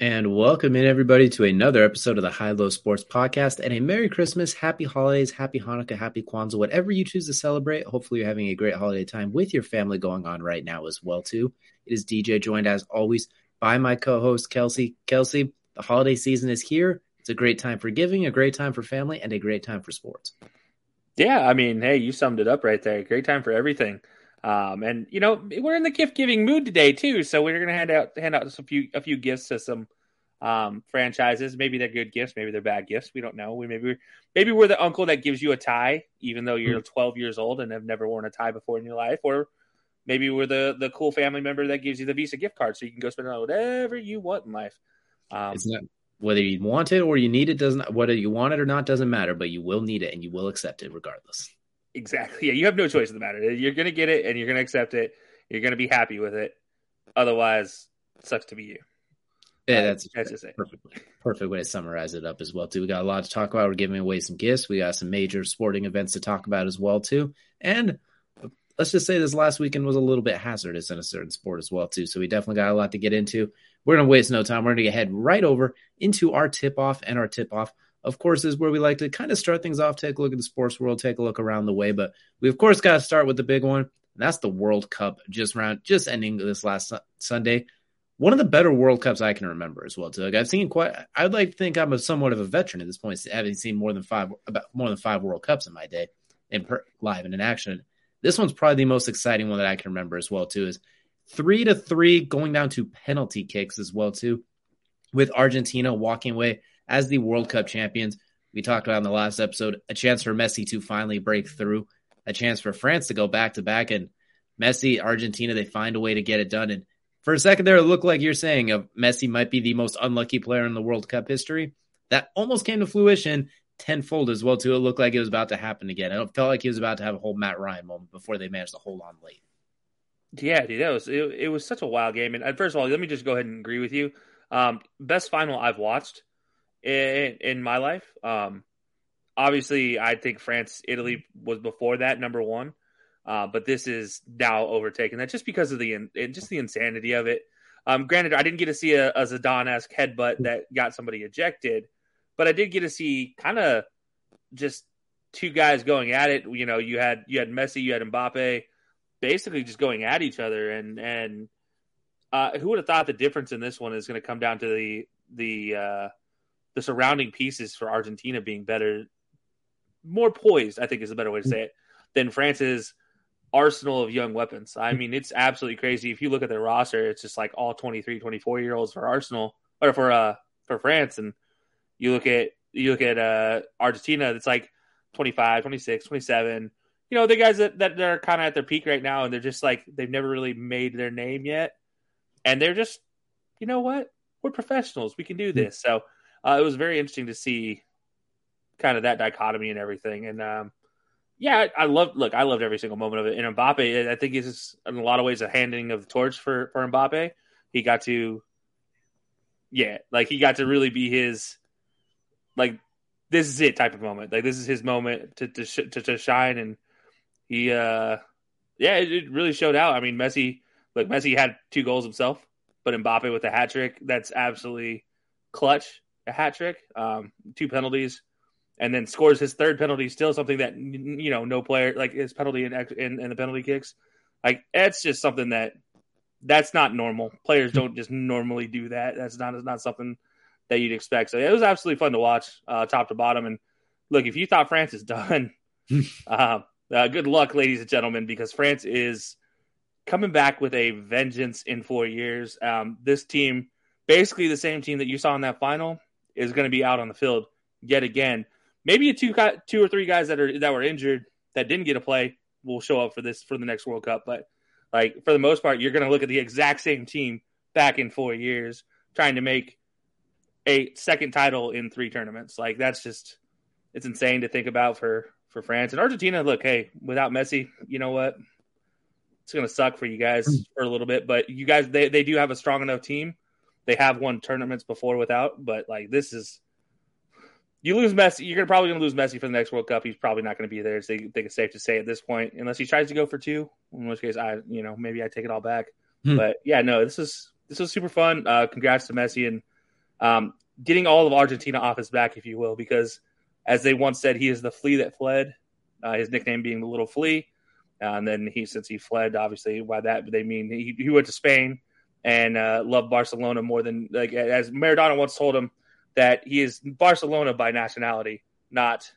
And welcome in, everybody, to another episode of the High Low Sports Podcast, and a Merry Christmas, Happy Holidays, Happy Hanukkah, Happy Kwanzaa, whatever you choose to celebrate. Hopefully you're having a great holiday time with your family going on right now as well, too. It is DJ, joined as always by my co-host, Kelsey. Kelsey, the holiday season is here. It's a great time for giving, a great time for family, and a great time for sports. Yeah, I mean, hey, you summed it up right there. Great time for everything. And you know, we're in the gift giving mood today too, so we're gonna hand out a few gifts to some franchises. Maybe they're good gifts, maybe they're bad gifts. We don't know. Maybe we're the uncle that gives you a tie, even though you're 12 years old and have never worn a tie before in your life. Or maybe we're the cool family member that gives you the Visa gift card so you can go spend it on whatever you want in life. It's not whether you want it or you need it. Doesn't whether you want it or not doesn't matter, but you will need it and you will accept it regardless. Exactly. Yeah, you have no choice in the matter. You're going to get it, and you're going to accept it. You're going to be happy with it. Otherwise, it sucks to be you. Yeah, that's just it. Perfect way to summarize it up as well, too. We got a lot to talk about. We're giving away some gifts. We got some major sporting events to talk about as well, too. And let's just say this last weekend was a little bit hazardous in a certain sport as well, too. So we definitely got a lot to get into. We're going to waste no time. We're going to head right over into our tip-off, and our tip-off, of course, is where we like to kind of start things off, take a look at the sports world, take a look around the way. But we, of course, got to start with the big one, and that's the World Cup just ending this last Sunday. One of the better World Cups I can remember as well, too. Like, I'd like to think I'm somewhat of a veteran at this point, having seen more than five World Cups in my day, live and in action. This one's probably the most exciting one that I can remember as well, too, is 3-3 going down to penalty kicks as well, too, with Argentina walking away as the World Cup champions. We talked about in the last episode, a chance for Messi to finally break through, a chance for France to go back-to-back, and Messi, Argentina, they find a way to get it done. And for a second there, it looked like you're saying Messi might be the most unlucky player in the World Cup history. That almost came to fruition tenfold as well, too. It looked like it was about to happen again. It felt like he was about to have a whole Matt Ryan moment before they managed to hold on late. Yeah, dude, it was such a wild game. And first of all, let me just go ahead and agree with you. Best final I've watched in my life. Obviously, I think France, Italy was before that, number one. But this is now overtaken that just because of the insanity of it. Granted, I didn't get to see a Zidane-esque headbutt that got somebody ejected, but I did get to see kind of just two guys going at it. You know, you had Messi, you had Mbappe, basically just going at each other. And who would have thought the difference in this one is going to come down to the surrounding pieces for Argentina being better, more poised, I think is a better way to say it, than France's arsenal of young weapons. I mean, it's absolutely crazy. If you look at their roster, it's just like all 23, 24-year-olds for Arsenal or for France. And you look at Argentina, it's like 25, 26, 27. You know, the guys that they're kind of at their peak right now, and they're just like, they've never really made their name yet. And they're just, you know what? We're professionals. We can do this. So, it was very interesting to see kind of that dichotomy and everything. And, I loved every single moment of it. And Mbappe, I think, is in a lot of ways a handing of the torch for Mbappe. He got to, really be his, like, this is it type of moment. Like, this is his moment to shine. And he, it really showed out. I mean, Messi had 2 goals himself, but Mbappe with a hat trick, that's absolutely clutch. A hat trick, 2 penalties, and then scores his third penalty, still something that, you know, no player, like his penalty and the penalty kicks. Like, that's just something that's not normal. Players don't just normally do that. It's not something that you'd expect. So it was absolutely fun to watch, top to bottom. And look, if you thought France is done, good luck, ladies and gentlemen, because France is coming back with a vengeance in 4 years. This team, basically the same team that you saw in that final, is going to be out on the field yet again. Maybe two or three guys that were injured that didn't get a play will show up for the next World Cup. But like, for the most part, you're going to look at the exact same team back in 4 years trying to make a second title in 3 tournaments. Like, that's just, it's insane to think about for France. And Argentina, look, hey, without Messi, you know what? It's going to suck for you guys for a little bit. But you guys, they do have a strong enough team. They have won tournaments before without. But, like, this is – you lose Messi. You're probably going to lose Messi for the next World Cup. He's probably not going to be there. So I think it's safe to say at this point, unless he tries to go for 2, in which case, maybe I take it all back. But, yeah, no, this was super fun. Congrats to Messi and getting all of Argentina off his back, if you will, because as they once said, he is the flea that fled, his nickname being the little flea. And then since he fled, obviously, by that they mean he went to Spain and loved Barcelona more than, like, as Maradona once told him, that he is Barcelona by nationality, not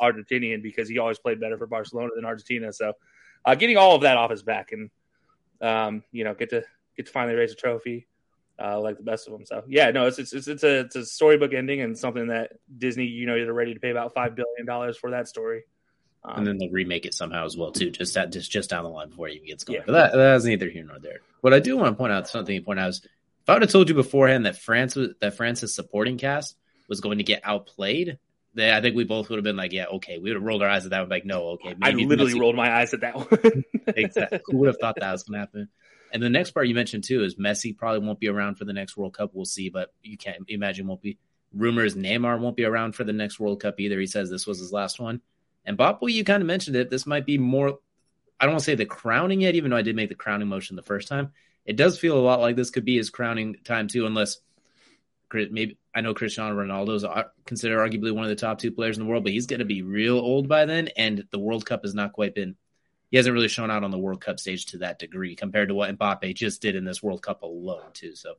Argentinian, because he always played better for Barcelona than Argentina. So, getting all of that off his back and get to finally raise a trophy like the best of them. So yeah, no, it's a storybook ending and something that Disney, they're ready to pay about $5 billion for that story. And then they'll remake it somehow as well, too, just down the line before it even gets going. Yeah. But that's neither here nor there. What I do want to point out, something you point out, is if I would have told you beforehand that France's supporting cast was going to get outplayed, then I think we both would have been like, yeah, okay. We would have rolled our eyes at that one, like, no, okay. Maybe I literally rolled my eyes at that one. Exactly. Who would have thought that was going to happen? And the next part you mentioned, too, is Messi probably won't be around for the next World Cup. We'll see, but you can't imagine won't be. Rumors Neymar won't be around for the next World Cup either. He says this was his last one. And Mbappe, you kind of mentioned it. This might be more, I don't want to say the crowning yet, even though I did make the crowning motion the first time. It does feel a lot like this could be his crowning time, too, unless maybe, I know Cristiano Ronaldo is considered arguably one of the top 2 players in the world, but he's going to be real old by then. And the World Cup has not quite been, he hasn't really shown out on the World Cup stage to that degree compared to what Mbappe just did in this World Cup alone, too. So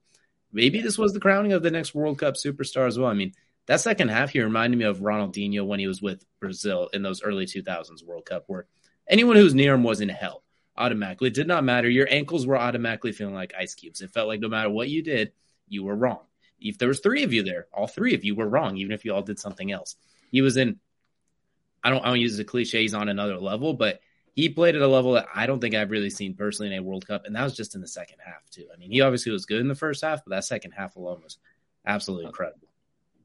maybe this was the crowning of the next World Cup superstar as well. I mean, that second half here reminded me of Ronaldinho when he was with Brazil in those early 2000s World Cup, where anyone who was near him was in hell automatically. It did not matter. Your ankles were automatically feeling like ice cubes. It felt like no matter what you did, you were wrong. If there was 3 of you there, all 3 of you were wrong, even if you all did something else. He was in, I don't use the cliche, he's on another level, but he played at a level that I don't think I've really seen personally in a World Cup, and that was just in the second half, too. I mean, he obviously was good in the first half, but that second half alone was absolutely incredible.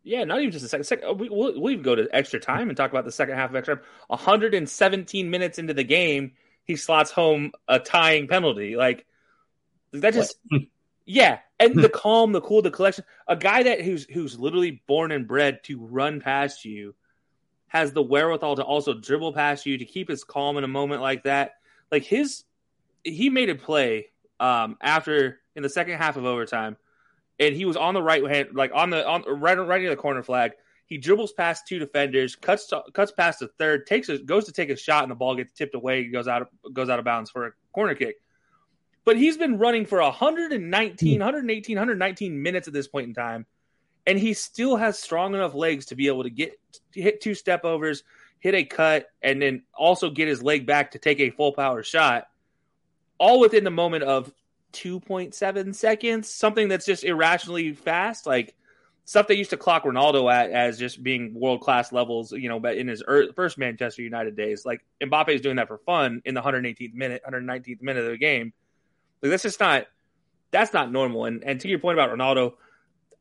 Yeah, not even just a second. We'll even go to extra time and talk about the second half of extra time. 117 minutes into the game, he slots home a tying penalty. Like, that just – yeah. And the calm, the cool, the collection. A guy who's literally born and bred to run past you has the wherewithal to also dribble past you, to keep his calm in a moment like that. Like, he made a play after – in the second half of overtime. And he was on the right hand, like right near the corner flag. He dribbles past 2 defenders, cuts past the third, goes to take a shot, and the ball gets tipped away. He goes out of bounds for a corner kick. But he's been running for 119 minutes at this point in time, and he still has strong enough legs to be able to hit 2 step overs, hit a cut, and then also get his leg back to take a full power shot, all within the moment of 2.7 seconds, something that's just irrationally fast, like stuff they used to clock Ronaldo at as just being world-class levels, but in his first Manchester United days. Like, Mbappe is doing that for fun in the 119th minute of the game. Like, that's not normal. And to your point about Ronaldo,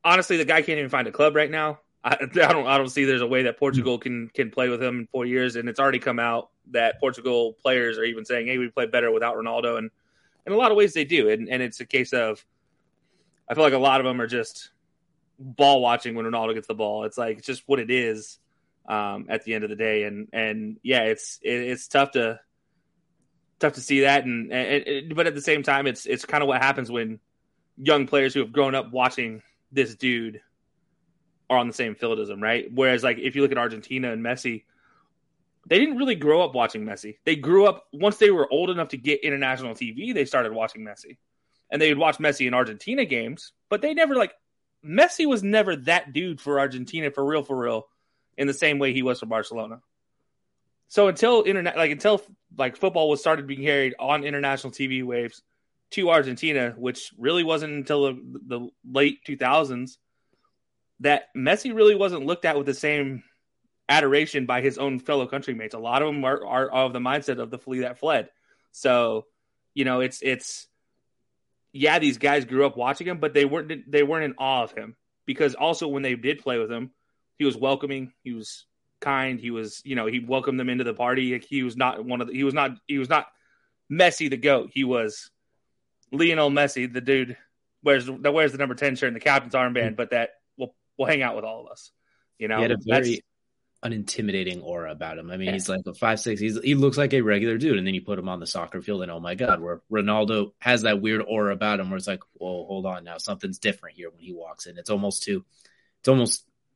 honestly, the guy can't even find a club right now. I don't see there's a way that Portugal can play with him in 4 years, and it's already come out that Portugal players are even saying, hey, we play better without Ronaldo, and in a lot of ways they do, and it's a case of, I feel like a lot of them are just ball watching when Ronaldo gets the ball. It's like, it's just what it is at the end of the day, and yeah, it's tough to see that, and but at the same time, it's kind of what happens when young players who have grown up watching this dude are on the same field as him, right? Whereas, like, if you look at Argentina and Messi, they didn't really grow up watching Messi. They grew up, once they were old enough to get international TV, they started watching Messi. And they would watch Messi in Argentina games, but they never, like, Messi was never that dude for Argentina for real, in the same way he was for Barcelona. So until football was started being carried on international TV waves to Argentina, which really wasn't until the late 2000s, that Messi really wasn't looked at with the same adoration by his own fellow countrymates. A lot of them are of the mindset of the flea that fled. So, you know, it's yeah, these guys grew up watching him, but they weren't in awe of him, because also when they did play with him, he was welcoming, he was kind, he was, you know, he welcomed them into the party. He was not one of the, he was not Messi the GOAT. He was Lionel Messi, the dude that wears the number 10 shirt and the captain's armband, but that will hang out with all of us. You know, he had a very unintimidating aura about him. I mean, he's like a 5'6". He looks like a regular dude, and then you put him on the soccer field, and oh my God, where Ronaldo has that weird aura about him, where it's like, whoa, hold on now, something's different here when he walks in. It's almost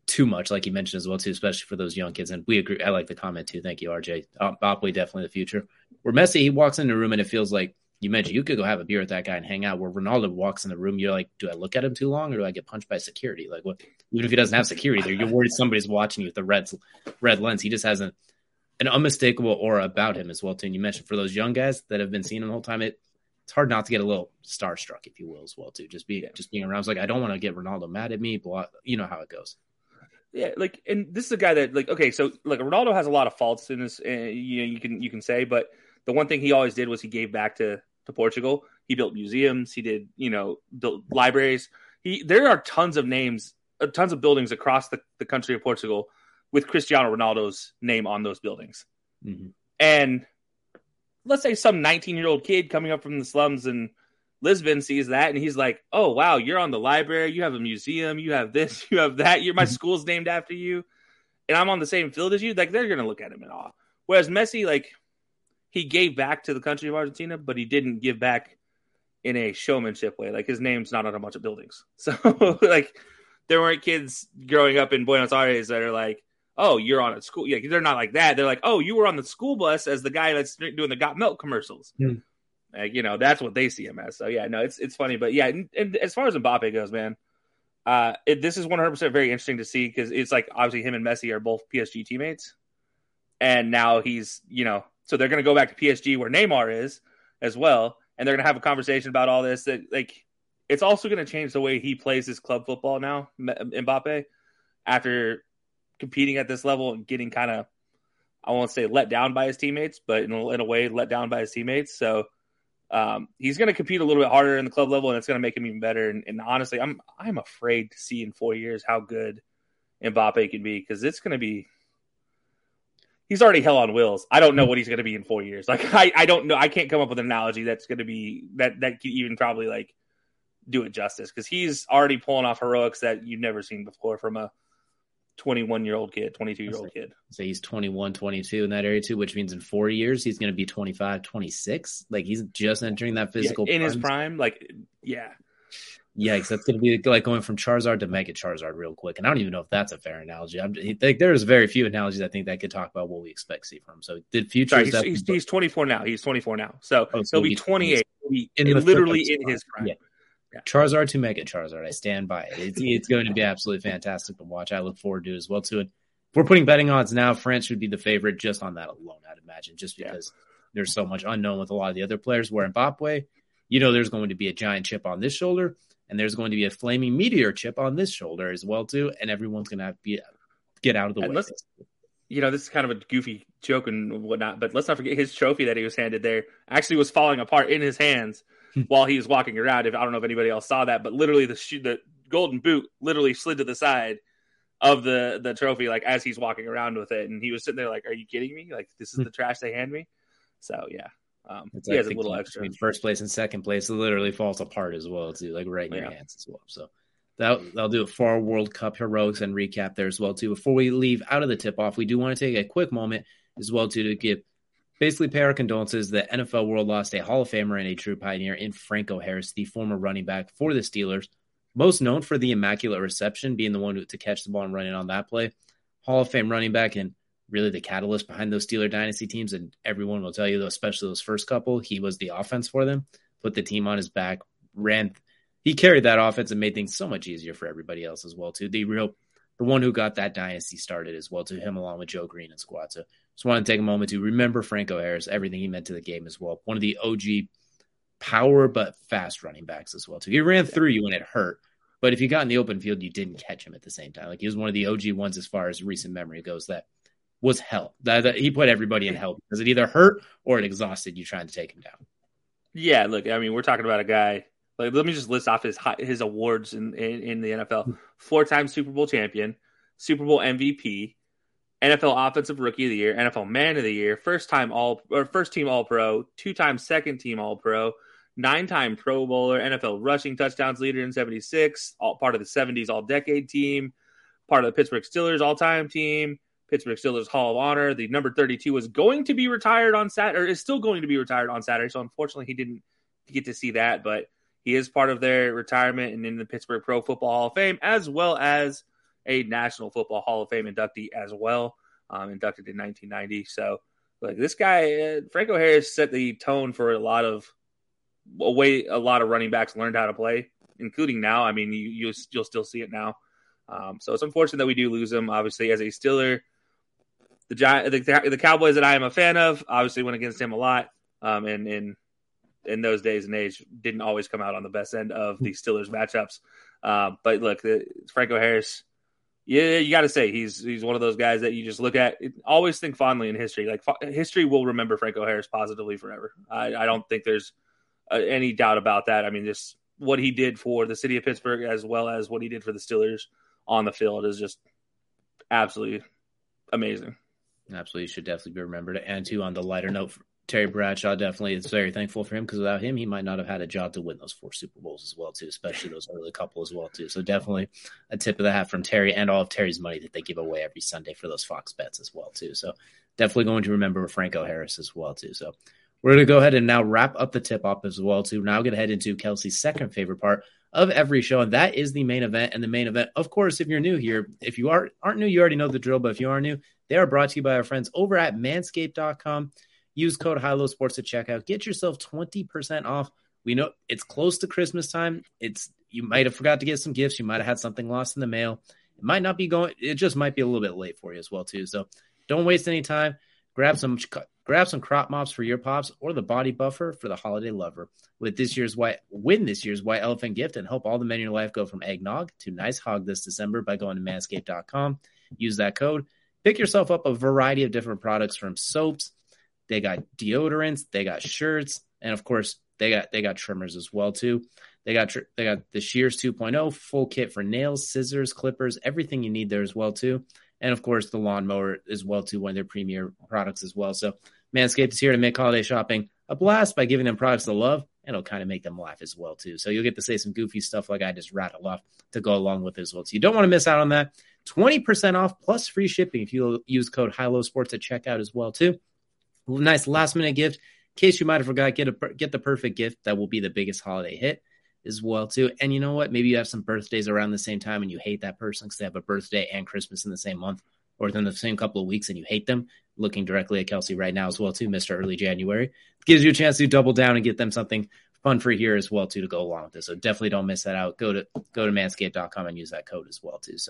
too much, like you mentioned as well too, especially for those young kids. And we agree. I like the comment too. Thank you, RJ. Mbappe definitely the future. Where Messi, he walks in the room and it feels like, you mentioned, you could go have a beer with that guy and hang out. Where Ronaldo walks in the room, you're like, do I look at him too long, or do I get punched by security? Like, what? Even if he doesn't have security there, you're worried somebody's watching you with a red lens. He just has an unmistakable aura about him as well too. And you mentioned for those young guys that have been seeing him the whole time, it's hard not to get a little starstruck, if you will, as well too. Just being around, it's like, I don't want to get Ronaldo mad at me. Blah, you know how it goes. Yeah, like, and this is a guy that, like, okay, so like Ronaldo has a lot of faults in this, you know, you can say, but the one thing he always did was he gave back to Portugal. He built museums. He did, you know, built libraries. There are tons of names, tons of buildings across the country of Portugal with Cristiano Ronaldo's name on those buildings. Mm-hmm. And let's say some 19-year-old kid coming up from the slums in Lisbon sees that, and he's like, oh, wow, you're on the library, you have a museum, you have this, you have that, my school's named after you, and I'm on the same field as you. Like, they're going to look at him in awe. Whereas Messi, like, he gave back to the country of Argentina, but he didn't give back in a showmanship way. Like, his name's not on a bunch of buildings. So, like, there weren't kids growing up in Buenos Aires that are like, oh, you're on a school. Yeah, they're not like that. They're like, oh, you were on the school bus as the guy that's doing the Got Milk commercials. Yeah. Like, you know, that's what they see him as. So, yeah, no, it's funny. But, yeah, and as far as Mbappe goes, man, this is 100% very interesting to see, because it's like, obviously him and Messi are both PSG teammates. And now he's, you know, so they're going to go back to PSG where Neymar is as well. And they're going to have a conversation about all this. That, like, it's also going to change the way he plays his club football now, Mbappe, after competing at this level and getting kind of, I won't say let down by his teammates, but in a way let down by his teammates. So, he's going to compete a little bit harder in the club level, and it's going to make him even better. And honestly, I'm afraid to see in 4 years how good Mbappe can be, because it's going to be – he's already hell on wheels. I don't know what he's going to be in 4 years. Like, I don't know. I can't come up with an analogy that's going to be – that can even probably, like, do it justice, because he's already pulling off heroics that you've never seen before from a 21-year-old kid, 22-year-old kid. So he's 21, 22 in that area too, which means in 4 years, he's going to be 25, 26. Like, he's just entering that physical prime. His prime. Like, yeah. Yeah, because that's going to be like going from Charizard to Mega Charizard real quick. And I don't even know if that's a fair analogy. Like, there's very few analogies, I think, that could talk about what we expect to see from him. So the future is definitely... he's 24 now. He's 24 now. So, he'll be 28. He'll be literally in his prime. Yeah. Yeah. Charizard to Mega Charizard. I stand by it. It's going to be absolutely fantastic to watch. I look forward to it as well too. And we're putting betting odds now. France should be the favorite just on that alone, I'd imagine, just because there's so much unknown with a lot of the other players. Where Mbappe, you know, there's going to be a giant chip on this shoulder, and there's going to be a flaming meteor chip on this shoulder as well too, and everyone's going to have to get out of the way. Let's, you know, this is kind of a goofy joke and whatnot, but let's not forget his trophy that he was handed there actually was falling apart in his hands while he was walking around. I don't know if anybody else saw that, but literally the golden boot literally slid to the side of the trophy, like, as he's walking around with it. And he was sitting there like, are you kidding me? Like, this is the trash they hand me. So, yeah. He has a little extra. Between first place and second place, it literally falls apart as well, too, like right in your hands as well. So that'll do it for our World Cup heroics and recap there as well, too. Before we leave out of the tip-off, we do want to take a quick moment as well, too, to give – basically, pay our condolences. The NFL world lost a Hall of Famer and a true pioneer in Franco Harris, the former running back for the Steelers. most known for the immaculate reception, being the one to catch the ball and run in on that play. Hall of Fame running back and really the catalyst behind those Steeler dynasty teams. And everyone will tell you, though, especially those first couple, he was the offense for them, put the team on his back, ran. He carried that offense and made things so much easier for everybody else as well, too. The one who got that dynasty started as well, to him along with Joe Green and squad. So just want to take a moment to remember Franco Harris, everything he meant to the game as well. One of the OG power but fast running backs as well, too. He ran through you and it hurt, but if you got in the open field, you didn't catch him at the same time. Like, he was one of the OG ones as far as recent memory goes that was hell. He put everybody in hell because it either hurt or it exhausted you trying to take him down. Yeah, look, I mean, we're talking about a guy. Like, let me just list off his awards in the NFL. 4-time Super Bowl champion, Super Bowl MVP, NFL Offensive Rookie of the Year, NFL Man of the Year, first team All Pro, 2-time second team All Pro, 9-time Pro Bowler, NFL rushing touchdowns leader in '76, all part of the '70s All Decade team, part of the Pittsburgh Steelers All Time team, Pittsburgh Steelers Hall of Honor. The number 32 was going to be retired on Saturday, or is still going to be retired on Saturday. So unfortunately, he didn't get to see that, but he is part of their retirement and in the Pittsburgh Pro Football Hall of Fame, as well as a National Football Hall of Fame inductee as well, inducted in 1990. So, like, this guy, Franco Harris, set the tone for a lot of running backs learned how to play, including now. I mean, you'll still see it now. So it's unfortunate that we do lose him. Obviously, as a Steeler, the Cowboys that I am a fan of obviously went against him a lot, and in those days and age didn't always come out on the best end of the Steelers matchups. But look, Franco Harris, yeah, you got to say he's one of those guys that you just look at, always think fondly in history. Like, history will remember Franco Harris positively forever. I don't think there's any doubt about that. I mean, just what he did for the city of Pittsburgh, as well as what he did for the Steelers on the field, is just absolutely amazing. Absolutely. Should definitely be remembered. And too, on the lighter note, Terry Bradshaw, definitely is very thankful for him, because without him, he might not have had a job to win those 4 Super Bowls as well, too, especially those early couple as well, too. So definitely a tip of the hat from Terry and all of Terry's money that they give away every Sunday for those Fox bets as well, too. So definitely going to remember Franco Harris as well, too. So we're going to go ahead and now wrap up the tip-off as well, too. Now going to head into Kelsey's second favorite part of every show, and that is the main event. And the main event, of course, if you're new here, if you aren't new, you already know the drill, but if you are new, they are brought to you by our friends over at Manscaped.com. Use code HiLoSports at checkout. Get yourself 20% off. We know it's close to Christmas time. You might have forgot to get some gifts. You might have had something lost in the mail. It might not be going. It just might be a little bit late for you as well, too. So don't waste any time. Grab some crop mops for your pops, or the body buffer for the holiday lover. Win this year's white elephant gift and help all the men in your life go from eggnog to nice hog this December by going to Manscaped.com. Use that code. Pick yourself up a variety of different products, from soaps. They got deodorants, they got shirts, and of course they got trimmers as well too. They got the Shears 2.0 full kit for nails, scissors, clippers, everything you need there as well too. And of course the lawnmower as well too, one of their premier products as well. So Manscaped is here to make holiday shopping a blast by giving them products they love, and it'll kind of make them laugh as well too. So you'll get to say some goofy stuff like I just rattled off to go along with it as well. So you don't want to miss out on that. 20% off plus free shipping if you use code HiLoSports at checkout as well too. Nice last-minute gift. In case you might have forgot, get the perfect gift that will be the biggest holiday hit as well, too. And you know what? Maybe you have some birthdays around the same time and you hate that person because they have a birthday and Christmas in the same month, or within the same couple of weeks, and you hate them. Looking directly at Kelsey right now as well, too, Mr. Early January. It gives you a chance to double down and get them something fun for here as well, too, to go along with this. So definitely don't miss that out. Go to Manscaped.com and use that code as well, too. So.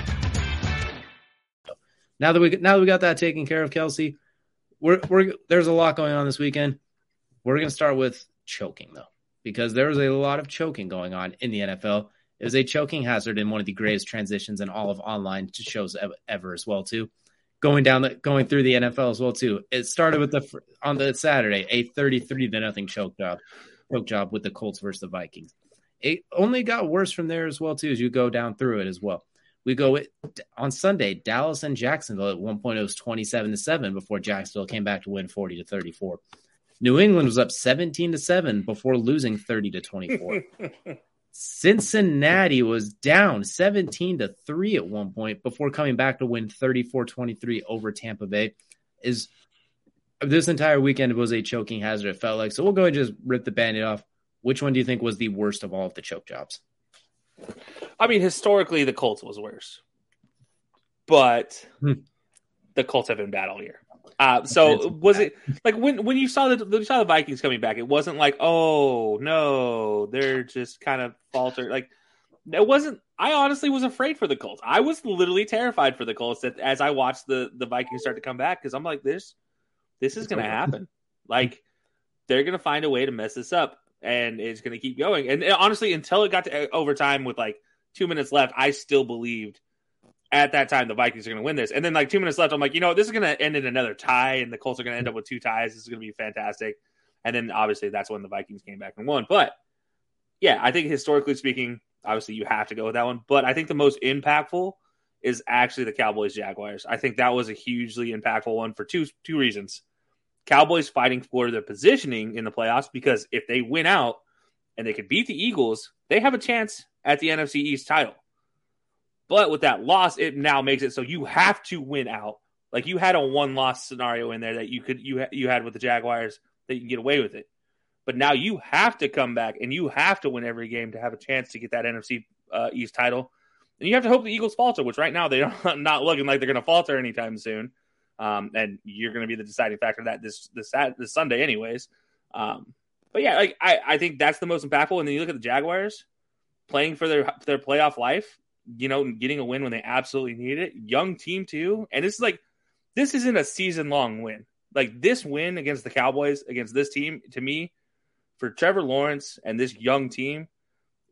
Now that we got that taken care of, Kelsey, there's a lot going on this weekend. We're going to start with choking, though, because there was a lot of choking going on in the NFL. It was a choking hazard in one of the greatest transitions in all of online shows ever as well, too. Going through the NFL as well, too. It started with on the Saturday, a 33-0 choke job with the Colts versus the Vikings. It only got worse from there as well, too, as you go down through it as well. We go on Sunday, Dallas and Jacksonville. At one point, it was 27-7 before Jacksonville came back to win 40-34. New England was up 17-7 before losing 30-24. Cincinnati was down 17-3 at one point before coming back to win 34-23 over Tampa Bay. This entire weekend was a choking hazard, it felt like. So we'll go and just rip the Band-Aid off. Which one do you think was the worst of all of the choke jobs? I mean, historically, the Colts was worse. But the Colts have been bad all year. So was it like when you saw the Vikings coming back, it wasn't like, oh no, they're just kind of faltered. Like it wasn't. I honestly was afraid for the Colts. I was literally terrified for the Colts that as I watched the Vikings start to come back, because I'm like, this is going to happen. Like they're going to find a way to mess this up, and it's going to keep going. And honestly, until it got to overtime with like 2 minutes left, I still believed at that time the Vikings are going to win this. And then like 2 minutes left, I'm like, you know, this is going to end in another tie, and the Colts are going to end up with two ties. This is going to be fantastic. And then obviously that's when the Vikings came back and won. But yeah, I think historically speaking, obviously you have to go with that one. But I think the most impactful is actually the Cowboys Jaguars. I think that was a hugely impactful one for two reasons. Cowboys fighting for their positioning in the playoffs, because if they win out and they could beat the Eagles, they have a chance at the NFC East title. But with that loss, it now makes it so you have to win out. Like you had a one-loss scenario in there that you had with the Jaguars that you can get away with it. But now you have to come back and you have to win every game to have a chance to get that NFC East title. And you have to hope the Eagles falter, which right now they're not looking like they're going to falter anytime soon. And you're going to be the deciding factor of that this Sunday anyways. But yeah, like I think that's the most impactful. And then you look at the Jaguars playing for their playoff life, you know, getting a win when they absolutely need it. Young team too. And this is like, this isn't a season long win. Like this win against the Cowboys, against this team, to me, for Trevor Lawrence and this young team,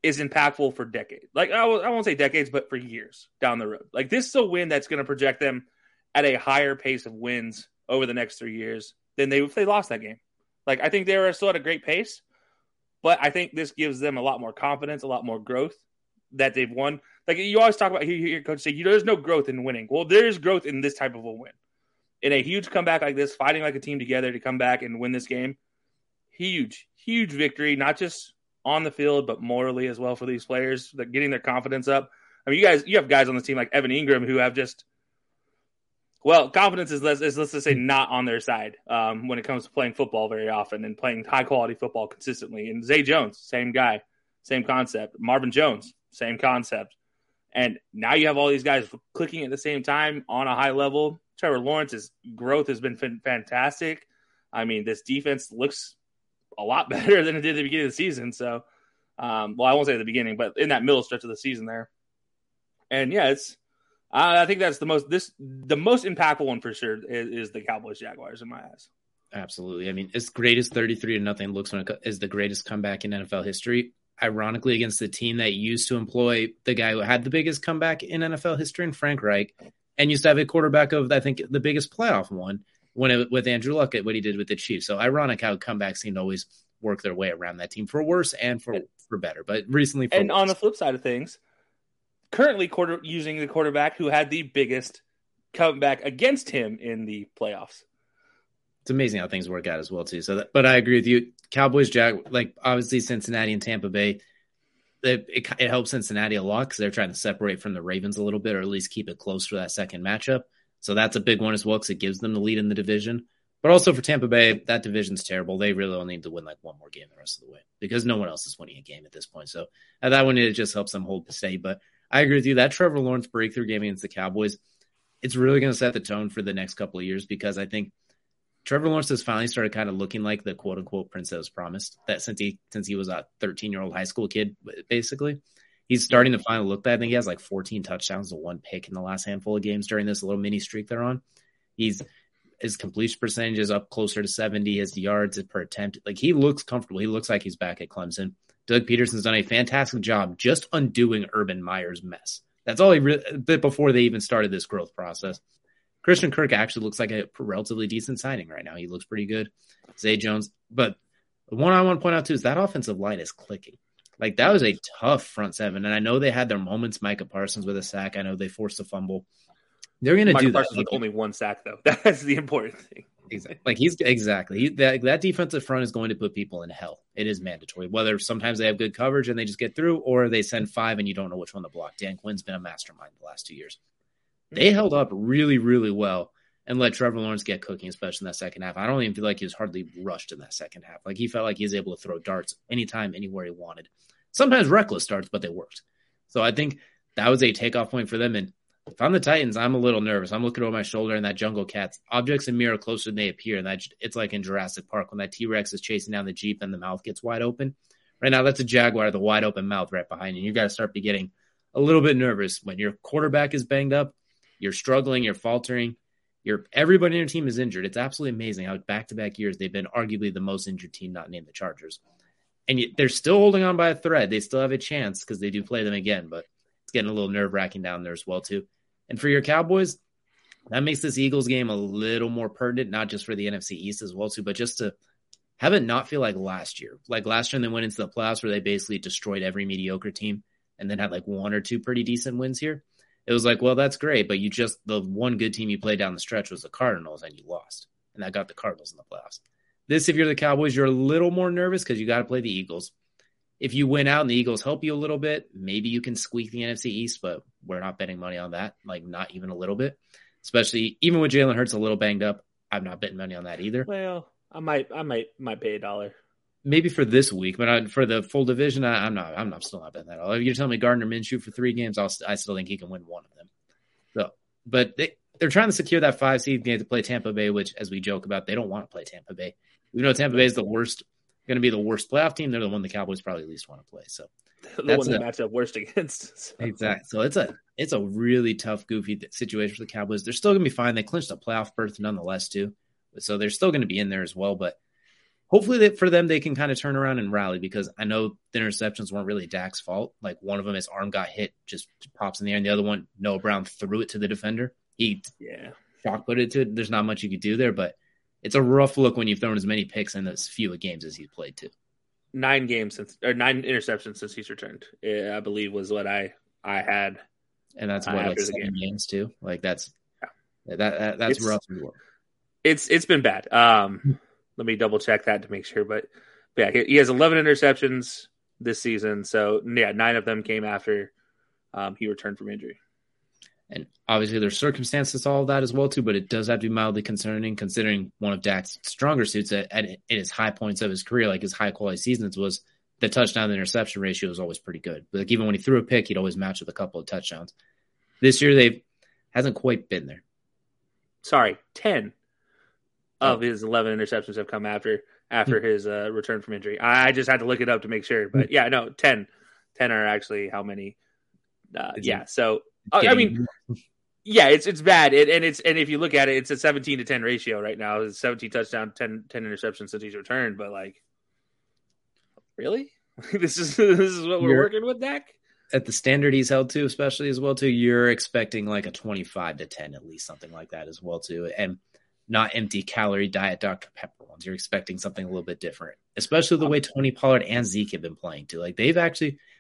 is impactful for decades. Like I won't say decades, but for years down the road. Like this is a win that's going to project them at a higher pace of wins over the next 3 years than if they lost that game. Like, I think they were still at a great pace, but I think this gives them a lot more confidence, a lot more growth that they've won. Like, you always talk about, you hear coach say, there's no growth in winning. Well, there is growth in this type of a win. In a huge comeback like this, fighting like a team together to come back and win this game, huge, huge victory, not just on the field, but morally as well for these players, like getting their confidence up. I mean, you have guys on this team like Evan Ingram who have just, well, confidence is, let's just say, not on their side when it comes to playing football very often and playing high-quality football consistently. And Zay Jones, same guy, same concept. Marvin Jones, same concept. And now you have all these guys clicking at the same time on a high level. Trevor Lawrence's growth has been fantastic. I mean, this defense looks a lot better than it did at the beginning of the season. So, I won't say at the beginning, but in that middle stretch of the season there. And, yeah, it's – I think that's the most impactful one for sure is the Cowboys Jaguars in my eyes. Absolutely. I mean, as great as 33-0 looks when it is the greatest comeback in NFL history, ironically against the team that used to employ the guy who had the biggest comeback in NFL history in Frank Reich, and used to have a quarterback of, I think, the biggest playoff one with Andrew Luck at what he did with the Chiefs. So ironic how comebacks seem to always work their way around that team for worse and for better. But recently, on the flip side of things, currently using the quarterback who had the biggest comeback against him in the playoffs. It's amazing how things work out as well too. But I agree with you. Cowboys, like obviously Cincinnati and Tampa Bay, it helps Cincinnati a lot because they're trying to separate from the Ravens a little bit, or at least keep it close for that second matchup. So that's a big one as well because it gives them the lead in the division. But also for Tampa Bay, that division's terrible. They really only need to win like one more game the rest of the way because no one else is winning a game at this point. So at that one, it just helps them hold the steady. But I agree with you. That Trevor Lawrence breakthrough game against the Cowboys, it's really going to set the tone for the next couple of years because I think Trevor Lawrence has finally started kind of looking like the quote unquote prince that was promised, that since he was a 13-year-old high school kid, basically. He's starting to finally look that. I think he has like 14 touchdowns to 1 pick in the last handful of games during this little mini streak they're on. His completion percentage is up closer to 70, his yards per attempt. Like, he looks comfortable. He looks like he's back at Clemson. Doug Peterson's done a fantastic job just undoing Urban Meyer's mess. That's all he before they even started this growth process. Christian Kirk actually looks like a relatively decent signing right now. He looks pretty good. Zay Jones. But the one I want to point out, too, is that offensive line is clicking. Like, that was a tough front seven. And I know they had their moments. Micah Parsons with a sack. I know they forced a fumble. They're going to do that. Micah Parsons with only 1 sack, though. That's the important thing. Exactly. Like, that defensive front is going to put people in hell. It is mandatory. Whether sometimes they have good coverage and they just get through, or they send 5 and you don't know which one to block. Dan Quinn's been a mastermind the last 2 years. They held up really, really well and let Trevor Lawrence get cooking, especially in that second half. I don't even feel like he was hardly rushed in that second half. Like, he felt like he was able to throw darts anytime, anywhere he wanted. Sometimes reckless darts, but they worked. So I think that was a takeoff point for them. And if I'm the Titans, I'm a little nervous. I'm looking over my shoulder, and that jungle cat's objects in mirror closer than they appear. And it's like in Jurassic Park when that T-Rex is chasing down the Jeep and the mouth gets wide open. Right now, that's a Jaguar, the wide open mouth right behind you. You got to start getting a little bit nervous when your quarterback is banged up. You're struggling, you're faltering, everybody on your team is injured. It's absolutely amazing how back-to-back years they've been arguably the most injured team, not named the Chargers. And yet they're still holding on by a thread. They still have a chance because they do play them again, but it's getting a little nerve-wracking down there as well, too. And for your Cowboys, that makes this Eagles game a little more pertinent, not just for the NFC East as well, too, but just to have it not feel like last year. Like last year, they went into the playoffs where they basically destroyed every mediocre team and then had like 1 or 2 pretty decent wins here. It was like, well, that's great, but the one good team you played down the stretch was the Cardinals, and you lost. And that got the Cardinals in the playoffs. This, if you're the Cowboys, you're a little more nervous because you got to play the Eagles. If you win out and the Eagles help you a little bit, maybe you can squeak the NFC East, but we're not betting money on that, like not even a little bit. Especially, even with Jalen Hurts a little banged up, I'm not betting money on that either. Well, I might pay $1. Maybe for this week, but for the full division, I'm still not betting that at all. If you're telling me Gardner Minshew for 3 games, I still think he can win one of them. So, but they're trying to secure that 5 seed game to play Tampa Bay, which, as we joke about, they don't want to play Tampa Bay. We know Tampa Bay is going to be the worst playoff team. They're the one the Cowboys probably at least want to play. So that's the one they match up worst against. So. Exactly. So it's a really tough, goofy situation for the Cowboys. They're still going to be fine. They clinched a playoff berth nonetheless, too. So they're still going to be in there as well, but. Hopefully for them, they can kind of turn around and rally, because I know the interceptions weren't really Dak's fault. Like, one of them, his arm got hit, just pops in the air, and the other one, Noah Brown threw it to the defender. He shock-putted it to it. There's not much you could do there, but it's a rough look when you've thrown as many picks in as few games as he's played, too. 9 interceptions since he's returned, I believe, was what I had. And that's what, like, 7 games, too? Like, that's rough. It's been bad. Let me double check that to make sure. But yeah, he has 11 interceptions this season. So, yeah, 9 of them came after he returned from injury. And obviously there's circumstances to all of that as well, too, but it does have to be mildly concerning, considering one of Dak's stronger suits at his high points of his career, like his high-quality seasons, was the touchdown-to-interception ratio was always pretty good. Like, even when he threw a pick, he'd always match with a couple of touchdowns. This year, they hasn't quite been there. Sorry, 10. Of his 11 interceptions have come after his return from injury. I just had to look it up to make sure, but yeah, no, 10 are actually how many. So I mean, yeah, it's bad, and if you look at it, it's a 17-10 ratio right now. It's 17 touchdown, 10 interceptions since he's returned. But like, really, this is what we're working with, Dak. At the standard he's held to, especially as well too. You're expecting like a 25-10 at least, something like that as well too, and. Not empty calorie diet Dr. Pepper ones. You're expecting something a little bit different, especially the way Tony Pollard and Zeke have been playing too. Like,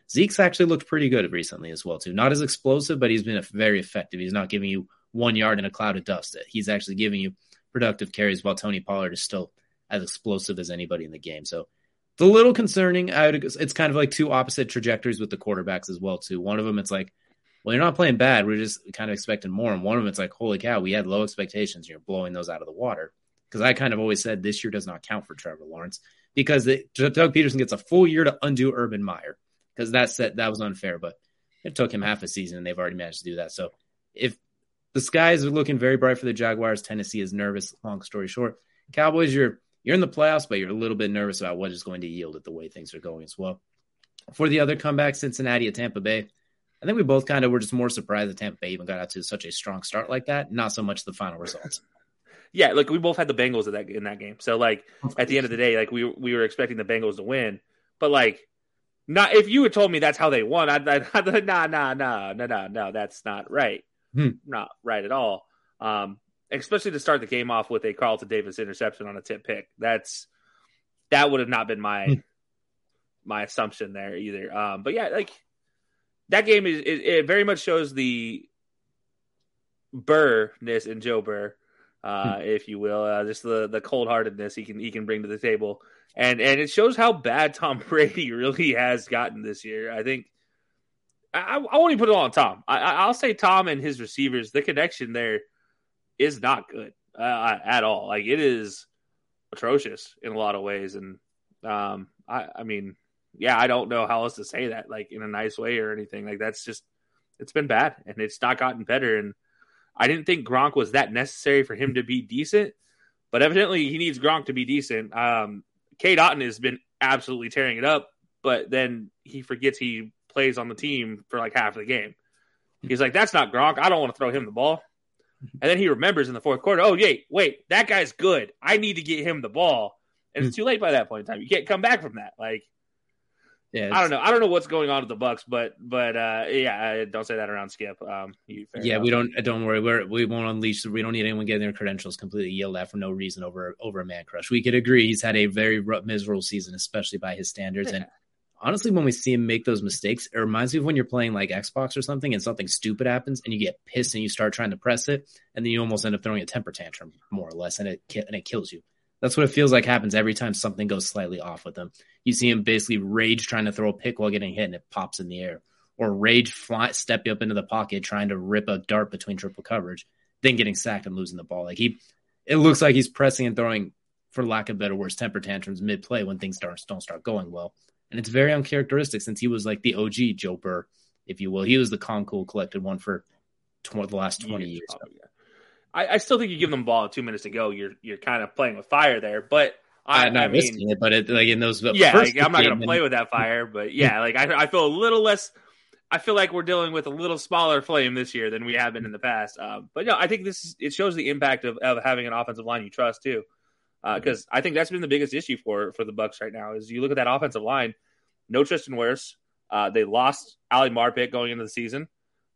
Zeke's actually looked pretty good recently as well too. Not as explosive, but he's been very effective. He's not giving you 1 yard in a cloud of dust. He's actually giving you productive carries, while Tony Pollard is still as explosive as anybody in the game. So it's a little concerning. It's kind of like 2 opposite trajectories with the quarterbacks as well too. One of them, it's like, well, you're not playing bad. We're just kind of expecting more. And one of them, it's like, holy cow, we had low expectations. You're blowing those out of the water. Because I kind of always said this year does not count for Trevor Lawrence, because Doug Peterson gets a full year to undo Urban Meyer, because that was unfair. But it took him half a season, and they've already managed to do that. So if the skies are looking very bright for the Jaguars, Tennessee is nervous, long story short. Cowboys, you're in the playoffs, but you're a little bit nervous about what is going to yield at the way things are going as well. For the other comeback, Cincinnati at Tampa Bay, I think we both kind of were just more surprised that Tampa Bay even got out to such a strong start like that, not so much the final results. Yeah, like we both had the Bengals in that game. So, like, at the end of the day, like, we were expecting the Bengals to win. But, like, not if you had told me that's how they won, I'd no, that's not right. Not right at all. Especially to start the game off with a Carlton Davis interception on a tip pick. That would have not been my assumption there either. But, yeah, like, that game it very much shows the Burr-ness in Joe Burr. If you will, just the cold-heartedness he can bring to the table, and it shows how bad Tom Brady really has gotten this year. I think I won't even put it all on Tom. I'll say Tom and his receivers, the connection there is not good at all. Like, it is atrocious in a lot of ways, and I mean, yeah, I don't know how else to say that, like, in a nice way or anything. Like, that's just, it's been bad, and it's not gotten better, and I didn't think Gronk was that necessary for him to be decent, but evidently he needs Gronk to be decent. Cade Otton has been absolutely tearing it up, but then he forgets he plays on the team for like half of the game. He's like, that's not Gronk. I don't want to throw him the ball. And then he remembers in the fourth quarter, oh, yeah, wait, that guy's good. I need to get him the ball. And it's too late by that point in time. You can't come back from that. Like, yeah, I don't know what's going on with the Bucks, but yeah, don't say that around Skip. Don't worry. We won't unleash. We don't need anyone getting their credentials completely yelled at for no reason over a man crush. We could agree he's had a very miserable season, especially by his standards. Yeah. And honestly, when we see him make those mistakes, it reminds me of when you're playing like Xbox or something, and something stupid happens, and you get pissed and you start trying to press it, and then you almost end up throwing a temper tantrum, more or less, and it kills you. That's what it feels like happens every time something goes slightly off with him. You see him basically rage trying to throw a pick while getting hit and it pops in the air. Or rage step up into the pocket trying to rip a dart between triple coverage, then getting sacked and losing the ball. Like it looks like he's pressing and throwing, for lack of better words, temper tantrums mid-play when things don't start going well. And it's very uncharacteristic since he was like the OG Joe Burr, if you will. He was the calm, cool, collected one for the last 20 years. I still think you give them the ball 2 minutes to go. You're kind of playing with fire there, but I'm not risking it. But it, like in those, yeah, like, I'm not going to play with that fire. But yeah, like I feel a little less. I feel like we're dealing with a little smaller flame this year than we have been in the past. But no, I think it shows the impact of having an offensive line you trust too, because I think that's been the biggest issue for the Bucks right now. Is you look at that offensive line, no Tristan Wirfs. They lost Ali Marpet going into the season,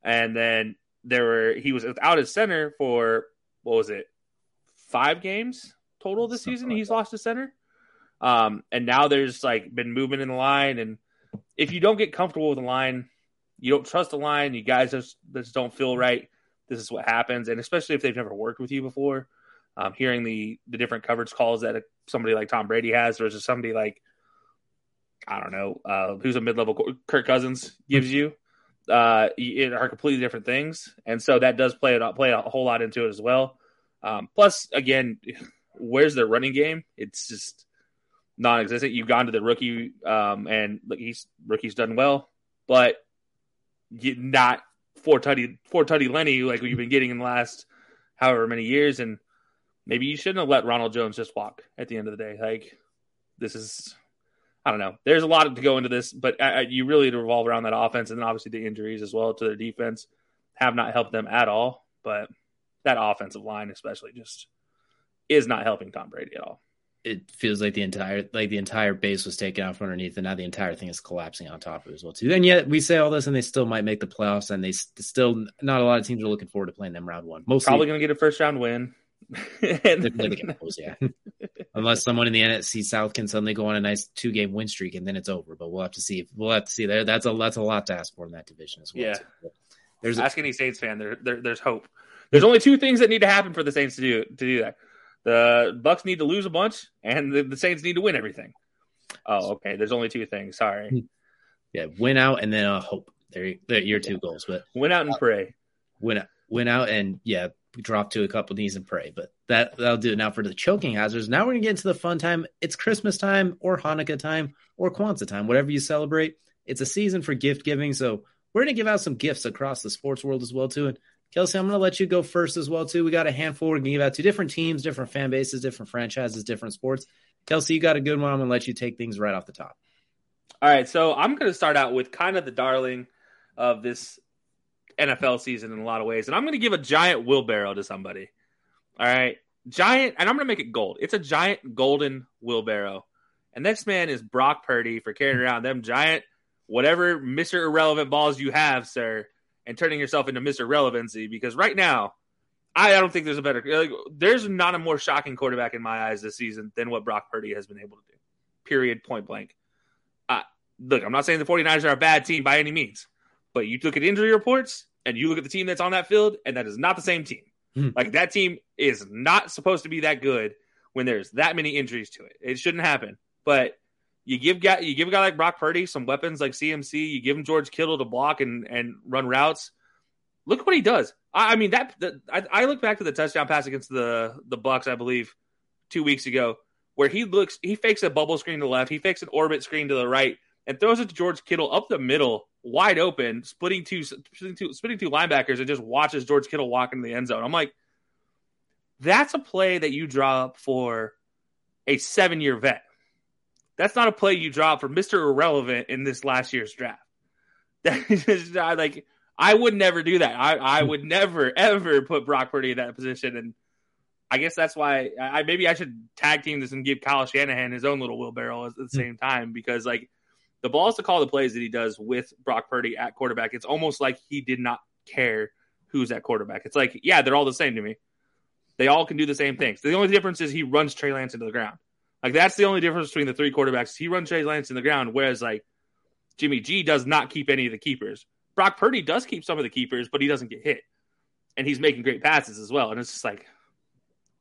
and then. He was out as center for, 5 games total this season. He's lost his center. And now there's like been movement in the line. And if you don't get comfortable with the line, you don't trust the line, you guys just don't feel right. This is what happens. And especially if they've never worked with you before, hearing the different coverage calls that somebody like Tom Brady has versus somebody like, I don't know, who's a mid-level Kirk Cousins gives you. It are completely different things, and so that does play a whole lot into it as well. Plus, again, where's their running game? It's just non-existent. You've gone to the rookie, and rookie's done well, but not 420 Lenny like we've been getting in the last however many years. And maybe you shouldn't have let Ronald Jones just walk at the end of the day. Like this is. I don't know. There's a lot to go into this, but you really revolve around that offense, and then obviously the injuries as well to their defense have not helped them at all. But that offensive line, especially, just is not helping Tom Brady at all. It feels like the entire base was taken out from underneath, and now the entire thing is collapsing on top of it as well too. And yet we say all this, and they still might make the playoffs, and they still not a lot of teams are looking forward to playing them round one. Mostly probably going to get a first round win. And yeah. Unless someone in the NFC South can suddenly go on a nice 2-game win streak, and then it's over. But we'll have to see. There. That's a lot to ask for in that division as well. Yeah. There's ask any Saints fan. There's hope. There's only 2 things that need to happen for the Saints to do that. The Bucks need to lose a bunch, and the Saints need to win everything. Oh, okay. There's only 2 things. Sorry. Yeah, win out and then hope. There your 2 goals. But win out and pray. Win out and yeah. We drop to a couple knees and pray, but that'll do it now for the choking hazards. Now we're going to get into the fun time. It's Christmas time or Hanukkah time or Kwanzaa time, whatever you celebrate. It's a season for gift giving. So we're going to give out some gifts across the sports world as well too, and Kelsey, I'm going to let you go first as well, too. We got a handful we're going to give out to different teams, different fan bases, different franchises, different sports. Kelsey, you got a good one. I'm going to let you take things right off the top. All right, so I'm going to start out with kind of the darling of this NFL season in a lot of ways, and I'm going to give a giant wheelbarrow to somebody. All right, giant, and I'm going to make it gold. It's a giant golden wheelbarrow, and this man is Brock Purdy for carrying around them giant whatever Mr. Irrelevant balls you have, sir, and turning yourself into Mr. Relevancy, because right now, I don't think there's a better there's not a more shocking quarterback in my eyes this season than what Brock Purdy has been able to do, period, point blank. Look, I'm not saying the 49ers are a bad team by any means, but you look at injury reports and you look at the team that's on that field, and that is not the same team. Like, that team is not supposed to be that good when there's that many injuries to it. It shouldn't happen. But you give a guy like Brock Purdy some weapons like CMC, you give him George Kittle to block and run routes. Look what he does. I look back to the touchdown pass against the Bucs, I believe, 2 weeks ago, where he fakes a bubble screen to the left, he fakes an orbit screen to the right, and throws it to George Kittle up the middle, wide open, splitting two linebackers, and just watches George Kittle walk into the end zone. I'm like, that's a play that you draw up for a 7-year vet. That's not a play you draw up for Mr. Irrelevant in this last year's draft. That is like, I would never do that. I would never, ever put Brock Purdy in that position. And I guess that's why I should tag team this and give Kyle Shanahan his own little wheelbarrow at the same time, because like, the balls to call the plays that he does with Brock Purdy at quarterback, it's almost like he did not care who's at quarterback. It's like, yeah, they're all the same to me. They all can do the same things. The only difference is he runs Trey Lance into the ground. Like, that's the only difference between the three quarterbacks. He runs Trey Lance in the ground, whereas, like, Jimmy G does not keep any of the keepers. Brock Purdy does keep some of the keepers, but he doesn't get hit. And he's making great passes as well. And it's just like,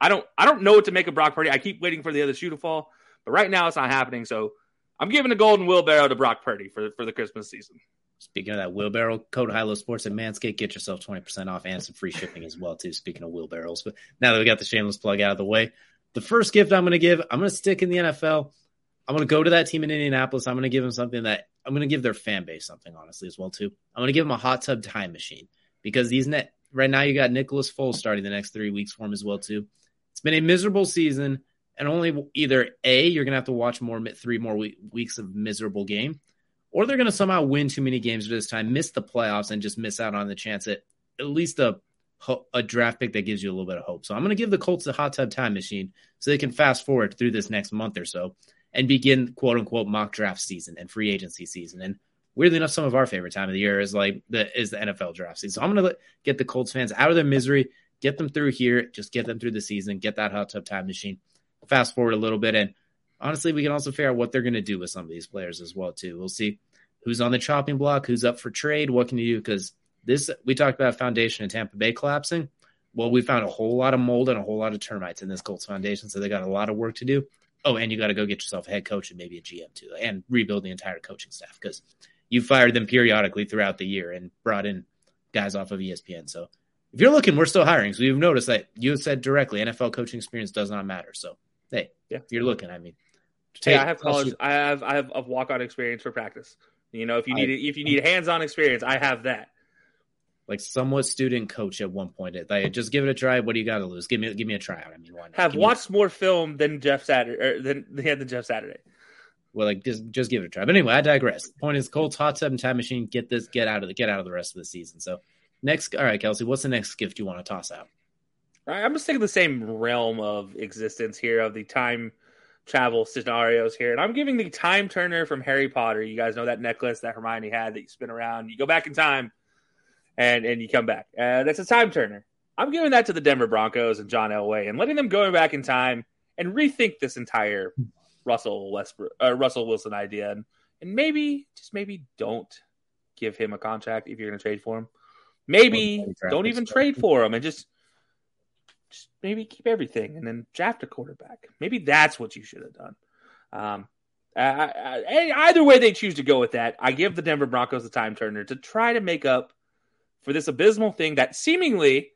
I don't know what to make of Brock Purdy. I keep waiting for the other shoe to fall, but right now it's not happening. So I'm giving a golden wheelbarrow to Brock Purdy for the Christmas season. Speaking of that wheelbarrow, code HiLo Sports at Manscaped, get yourself 20% off and some free shipping as well, too, speaking of wheelbarrows. But now that we got the shameless plug out of the way, the first gift I'm going to give, I'm going to stick in the NFL. I'm going to go to that team in Indianapolis. I'm going to give them something that – I'm going to give their fan base something, honestly, as well, too. I'm going to give them a hot tub time machine, because these right now you got Nicholas Foles starting the next 3 weeks for him as well, too. It's been a miserable season. And only either A, you're going to have to watch three more weeks of miserable game, or they're going to somehow win too many games this time, miss the playoffs, and just miss out on the chance at least a draft pick that gives you a little bit of hope. So I'm going to give the Colts the hot tub time machine so they can fast forward through this next month or so and begin, quote unquote, mock draft season and free agency season. And weirdly enough, some of our favorite time of the year is the NFL draft season. So I'm going to get the Colts fans out of their misery, get them through here, just get them through the season, get that hot tub time machine. Fast forward a little bit, and honestly, we can also figure out what they're going to do with some of these players as well, too. We'll see who's on the chopping block, who's up for trade, what can you do, because we talked about foundation in Tampa Bay collapsing. Well, we found a whole lot of mold and a whole lot of termites in this Colts foundation, so they got a lot of work to do. Oh, and you got to go get yourself a head coach and maybe a GM, too, and rebuild the entire coaching staff, because you fired them periodically throughout the year and brought in guys off of ESPN, so if you're looking, we're still hiring, so you've noticed that you have said directly NFL coaching experience does not matter, so hey, yeah. If you're looking, I mean, I have college. I have a walk-on experience for practice. You know, if you need hands-on experience, I have that. Like somewhat student coach at one point. Like, just give it a try. What do you got to lose? Give me a tryout. I mean, why not? Have watched more film than Jeff Saturday than Jeff Saturday. Well, like just give it a try. But anyway, I digress. The point is, Colts hot tub and time machine. Get out of the rest of the season. So next, all right, Kelsey, what's the next gift you want to toss out? All right, I'm just thinking the same realm of existence here of the time travel scenarios here. And I'm giving the time turner from Harry Potter. You guys know that necklace that Hermione had that you spin around. You go back in time and you come back. That's a time turner. I'm giving that to the Denver Broncos and John Elway and letting them go back in time and rethink this entire Russell Wilson idea. And maybe, just maybe, don't give him a contract if you're going to trade for him. Maybe don't even trade for him and just maybe keep everything and then draft a quarterback. Maybe that's what you should have done. Either way they choose to go with that, I give the Denver Broncos the time turner to try to make up for this abysmal thing that seemingly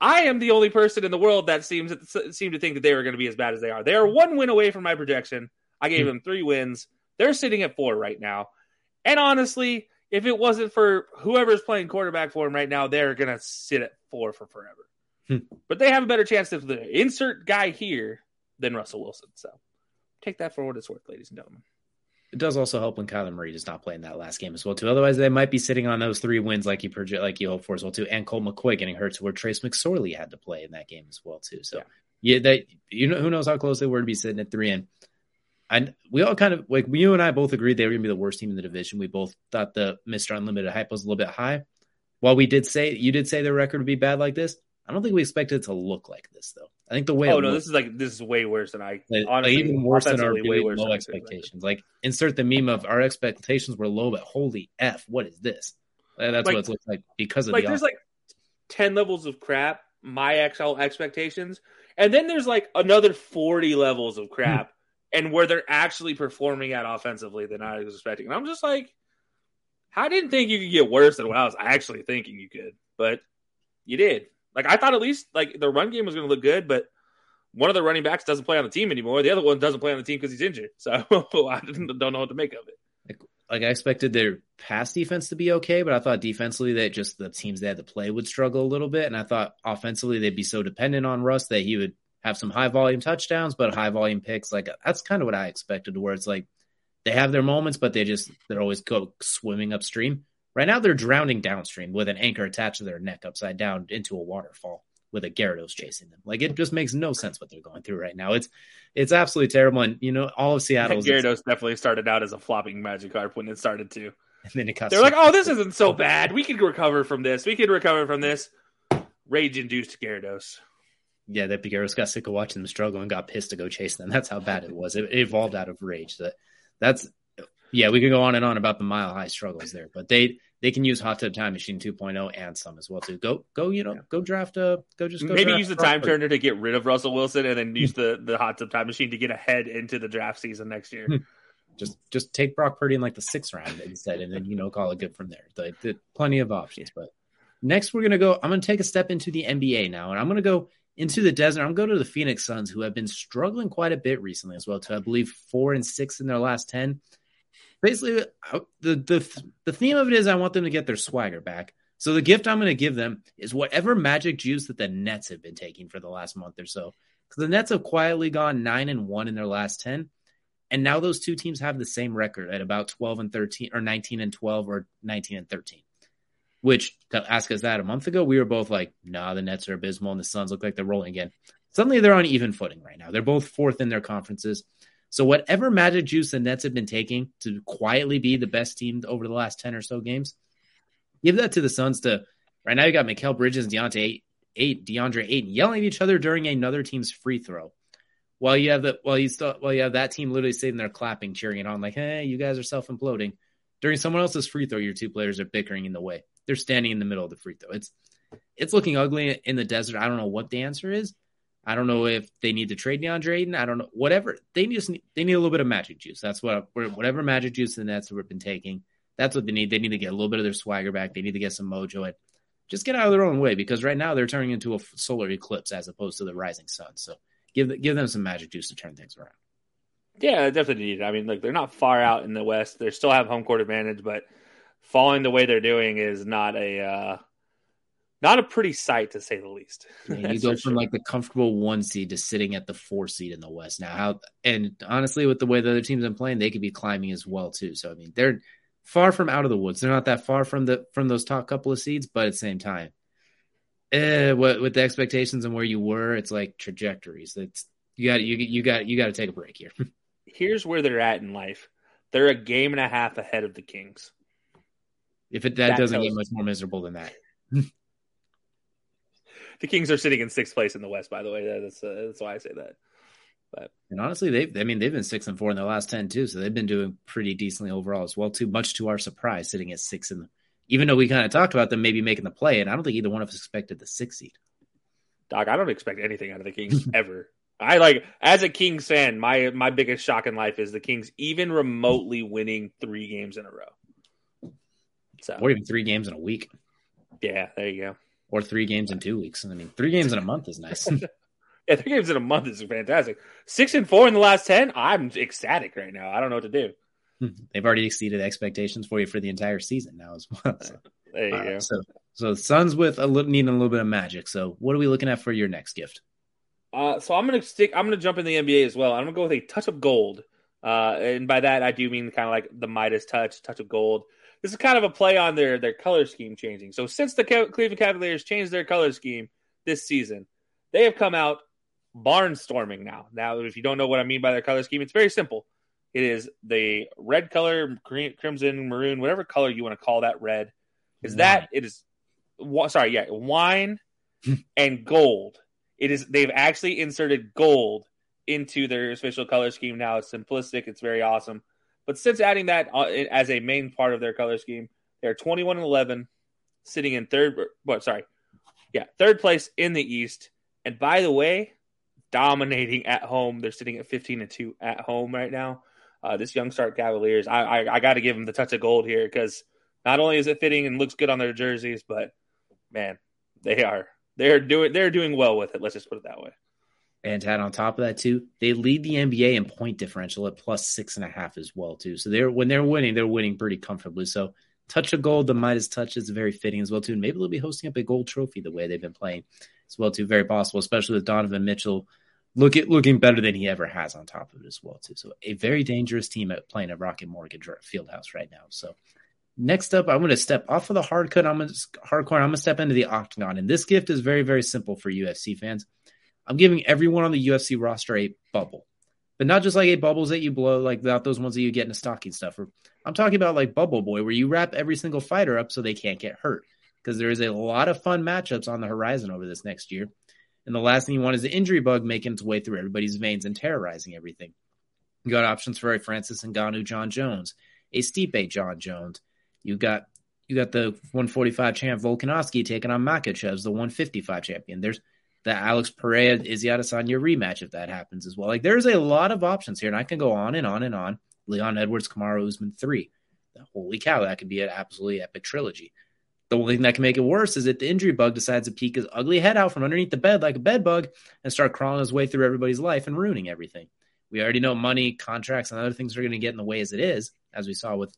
I am the only person in the world that seemed to think that they were going to be as bad as they are. They are 1 win away from my projection. I gave them 3 wins. They're sitting at 4 right now. And honestly, if it wasn't for whoever's playing quarterback for them right now, they're going to sit at for forever. But they have a better chance of the insert guy here than Russell Wilson. So take that for what it's worth, ladies and gentlemen. It does also help when Kyler Murray does not play in that last game as well, too. Otherwise, they might be sitting on those 3 wins like you hope for as well, too. And Colt McCoy getting hurt to where Trace McSorley had to play in that game as well, too. So, yeah that, you know, who knows how close they were to be sitting at 3-in. And we all kind of, like, you and I both agreed they were going to be the worst team in the division. We both thought the Mr. Unlimited hype was a little bit high. While we did say, you did say their record would be bad like this, I don't think we expected it to look like this, though. I think the way this is way worse than honestly, even worse than our really low expectations. Like, insert the meme of our expectations were low, but holy F, what is this? That's what it looks like because of the there's 10 levels of crap, my actual expectations, and then there's another 40 levels of crap and where they're actually performing at offensively than I was expecting. And I'm just I didn't think you could get worse than what I was actually thinking you could, but you did. I thought at least, the run game was going to look good, but one of the running backs doesn't play on the team anymore. The other one doesn't play on the team because he's injured. So, I don't know what to make of it. I expected their pass defense to be okay, but I thought defensively that just the teams they had to play would struggle a little bit, and I thought offensively they'd be so dependent on Russ that he would have some high-volume touchdowns, but high-volume picks. That's kind of what I expected, where it's they have their moments, but they're always go swimming upstream. Right now, they're drowning downstream with an anchor attached to their neck upside down into a waterfall with a Gyarados chasing them. It just makes no sense what they're going through right now. It's absolutely terrible. And, all of Seattle's... Gyarados definitely started out as a flopping Magikarp when it started to. And then it got... They're this isn't so bad. We could recover from this. Rage-induced Gyarados. Yeah, that Gyarados got sick of watching them struggle and got pissed to go chase them. That's how bad it was. It evolved out of rage. That's... Yeah, we could go on and on about the mile-high struggles there, but they can use Hot Tub Time Machine 2.0 and some as well, too. Use the time turner to get rid of Russell Wilson and then use the Hot Tub Time Machine to get ahead into the draft season next year. Just take Brock Purdy in the 6th round instead and then, call it good from there. Plenty of options, but next I'm going to take a step into the NBA now, and I'm going to go into the desert. I'm going to go to the Phoenix Suns, who have been struggling quite a bit recently as well, too. I believe 4-6 in their last 10. Basically, the theme of it is I want them to get their swagger back. So the gift I'm going to give them is whatever magic juice that the Nets have been taking for the last month or so. Because the Nets have quietly gone 9-1 in their last 10, and now those two teams have the same record at about 12-13, or 19-12, or 19-13. Which, to ask us that a month ago, we were both the Nets are abysmal and the Suns look like they're rolling again. Suddenly they're on even footing right now. They're both 4th in their conferences. So whatever magic juice the Nets have been taking to quietly be the best team over the last 10 or so games, give that to the Suns. Right now you got Mikal Bridges and DeAndre Ayton yelling at each other during another team's free throw. While you have that team literally sitting there clapping, cheering it on, hey, you guys are self-imploding. During someone else's free throw, your two players are bickering in the way. They're standing in the middle of the free throw. It's looking ugly in the desert. I don't know what the answer is. I don't know if they need to trade DeAndre Ayton. I don't know. Whatever. They need a little bit of magic juice. That's whatever magic juice the Nets have been taking, that's what they need. They need to get a little bit of their swagger back. They need to get some mojo and just get out of their own way, because right now they're turning into a solar eclipse as opposed to the rising sun. So give them some magic juice to turn things around. Yeah, definitely needed. I mean, they're not far out in the West. They still have home court advantage, but falling the way they're doing is not a... Not a pretty sight, to say the least. Yeah, you go from the comfortable 1 seed to sitting at the 4 seed in the West now. And honestly, with the way the other teams have been playing, they could be climbing as well too. So I mean, they're far from out of the woods. They're not that far from those top couple of seeds, but at the same time, with the expectations and where you were, it's trajectories. That's you got to take a break here. Here's where they're at in life. They're a game and a half ahead of the Kings. If that doesn't get much more miserable than that. The Kings are sitting in 6th place in the West, by the way. That's why I say that. And honestly, they've been 6-4 in their last 10 too, so they've been doing pretty decently overall as well. Too much to our surprise, sitting at 6, even though we kind of talked about them maybe making the play, and I don't think either one of us expected the 6th seed. Doc, I don't expect anything out of the Kings ever. I as a Kings fan, my biggest shock in life is the Kings even remotely winning 3 games in a row, or even 3 games in a week. Yeah, there you go. Or 3 games in 2 weeks. I mean, 3 games in a month is nice. Yeah, 3 games in a month is fantastic. 6-4 in the last 10. I'm ecstatic right now. I don't know what to do. They've already exceeded expectations for you for the entire season now as well. So. There you go. So Suns with needing a little bit of magic. So what are we looking at for your next gift? So I'm going to jump in the NBA as well. I'm going to go with a touch of gold. And by that, I do mean kind of like the Midas touch of gold. This is kind of a play on their color scheme changing. So since the Cleveland Cavaliers changed their color scheme this season, they have come out barnstorming now. Now, if you don't know what I mean by their color scheme, it's very simple. It is the red color, green, crimson, maroon, whatever color you want to call that red. Wine and gold. They've actually inserted gold into their official color scheme now. It's simplistic. It's very awesome. But since adding that as a main part of their color scheme, they're 21-11, sitting in third place in the East. And by the way, dominating at home. They're sitting at 15-2 at home right now. This young start Cavaliers, I got to give them the touch of gold here because not only is it fitting and looks good on their jerseys, but man, they're doing well with it. Let's just put it that way. And to add on top of that too, they lead the NBA in point differential at +6.5 as well too. So when they're winning pretty comfortably. So touch of gold, the Midas touch is very fitting as well too. And maybe they'll be hosting up a gold trophy the way they've been playing as well too. Very possible, especially with Donovan Mitchell looking better than he ever has on top of it as well too. So a very dangerous team at playing at Rocket Mortgage Fieldhouse right now. So. Next up, I'm going to step off of the hardcore. I'm going to step into the octagon. And this gift is very, very simple for UFC fans. I'm giving everyone on the UFC roster a bubble. But not just like a bubbles that you blow, like not those ones that you get in a stocking stuffer. I'm talking about like Bubble Boy, where you wrap every single fighter up so they can't get hurt. Because there is a lot of fun matchups on the horizon over this next year. And the last thing you want is the injury bug making its way through everybody's veins and terrorizing everything. You got options for a Francis Ngannou, John Jones, a Stipe, John Jones. You got the 145 champ Volkanovski taking on Makhachev, the 155 champion. There's the Alex Pereira Izzy Adesanya rematch if that happens as well. Like there's a lot of options here, and I can go on and on and on. Leon Edwards, Kamaru Usman 3. Holy cow, that could be an absolutely epic trilogy. The only thing that can make it worse is if the injury bug decides to peek his ugly head out from underneath the bed like a bed bug and start crawling his way through everybody's life and ruining everything. We already know money, contracts, and other things are going to get in the way as it is, as we saw with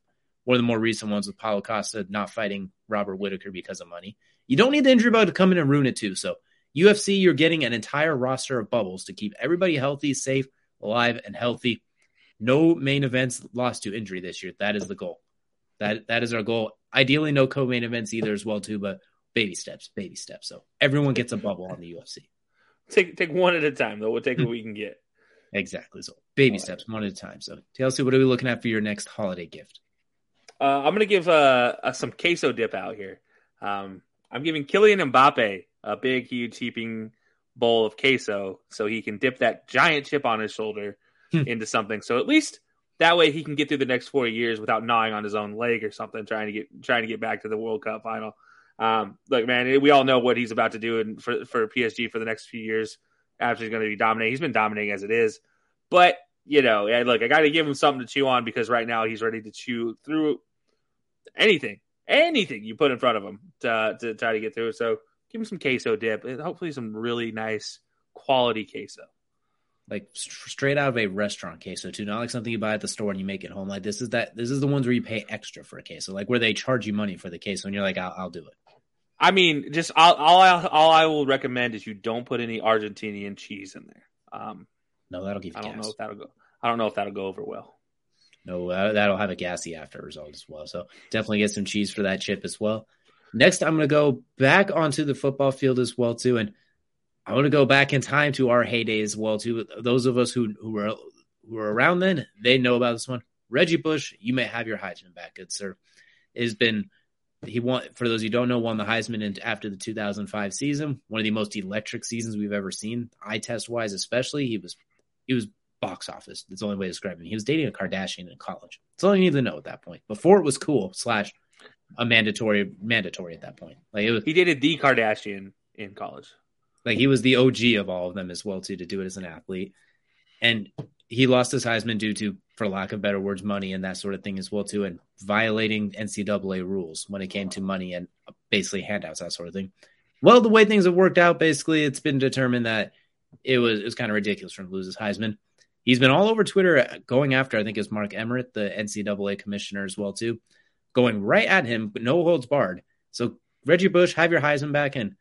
one of the more recent ones with Paulo Costa not fighting Robert Whittaker because of money. You don't need the injury bug to come in and ruin it too. So UFC, you're getting an entire roster of bubbles to keep everybody healthy, safe, alive, and healthy. No main events lost to injury this year. That is the goal. That is our goal. Ideally, no co-main events either as well too, but baby steps. So everyone gets a bubble on the UFC. Take one at a time, though. We'll take what we can get. Exactly. So baby steps, one at a time. So Kelsey, what are we looking at for your next holiday gift? I'm going to give some queso dip out here. I'm giving Kylian Mbappe a big, huge, heaping bowl of queso so he can dip that giant chip on his shoulder into something. So at least that way he can get through the next 4 years without gnawing on his own leg or something, trying to get back to the World Cup final. Look, man, we all know what he's about to do for PSG for the next few years. Absolutely going to be dominating. He's been dominating as it is. But, you know, look, I got to give him something to chew on because right now he's ready to chew through anything you put in front of him to try to get through. So give him some queso dip and hopefully some really nice quality queso. Like straight out of a restaurant queso too, not like something you buy at the store and you make it home. Like this is the ones where you pay extra for a queso, like where they charge you money for the queso and you're like, I'll do it. I mean, just all I will recommend is you don't put any Argentinian cheese in there. No, that'll give you gas. I don't know if that'll go over well. No, that'll have a gassy after result as well. So definitely get some cheese for that chip as well. Next, I'm going to go back onto the football field as well, too. And I want to go back in time to our heyday as well, too. Those of us who were around then, they know about this one. Reggie Bush, you may have your Heisman back, good sir. For those who don't know, won the Heisman after the 2005 season. One of the most electric seasons we've ever seen, eye test-wise especially. He was box office. That's the only way to describe him. He was dating a Kardashian in college. That's all you need to know at that point. Before it was cool / a mandatory at that point. Like he dated the Kardashian in college. Like he was the OG of all of them as well too, to do it as an athlete. And he lost his Heisman due to, for lack of better words, money and that sort of thing as well too, and violating NCAA rules when it came to money and basically handouts, that sort of thing. Well, the way things have worked out, basically, it's been determined that it was kind of ridiculous for him to lose his Heisman. He's been all over Twitter going after, I think it's Mark Emmert, the NCAA commissioner as well, too, going right at him, but no holds barred, So Reggie Bush, have your Heisman back in.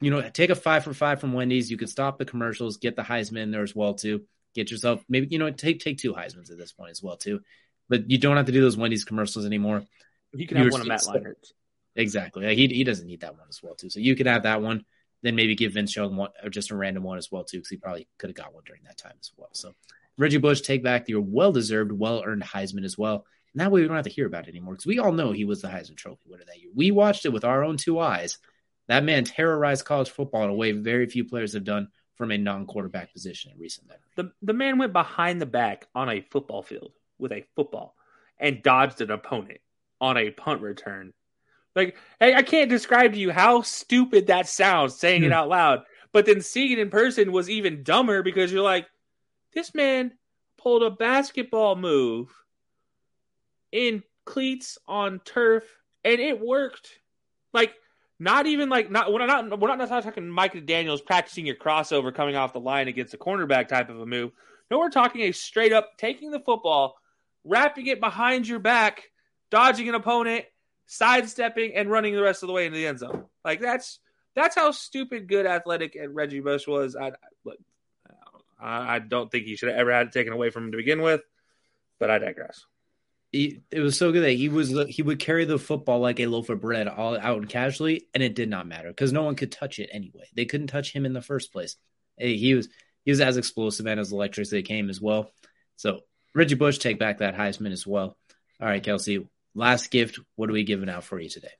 You know, take a 5 for 5 from Wendy's. You can stop the commercials, get the Heisman in there as well too. Get yourself maybe, you know, take two Heismans at this point as well too. But you don't have to do those Wendy's commercials anymore. You can have one of Matt Leinert's. Exactly. Yeah, he doesn't need that one as well too. So you can have that one. Then maybe give Vince Young one or just a random one as well too, because he probably could have got one during that time as well. So Reggie Bush, take back your well-deserved, well-earned Heisman as well. And that way we don't have to hear about it anymore, because we all know he was the Heisman Trophy winner that year. We watched it with our own two eyes. That man terrorized college football in a way very few players have done from a non-quarterback position in recent memory. The man went behind the back on a football field with a football and dodged an opponent on a punt return. Like, hey, I can't describe to you how stupid that sounds saying it out loud, but then seeing it in person was even dumber, because you're like, this man pulled a basketball move in cleats on turf, and it worked. Like, not even like, not we're not talking Micah Daniels practicing your crossover coming off the line against a cornerback type of a move. No, we're talking a straight up taking the football, wrapping it behind your back, dodging an opponent, sidestepping, and running the rest of the way into the end zone. Like, that's how stupid good, athletic, and Reggie Bush was. I don't think he should have ever had it taken away from him to begin with, but I digress. It was so good that he would carry the football like a loaf of bread all out and casually, and it did not matter because no one could touch it anyway. They couldn't touch him in the first place. He was as explosive and as electric as they came as well. So Reggie Bush, take back that Heisman as well. All right, Kelsey, last gift. What are we giving out for you today?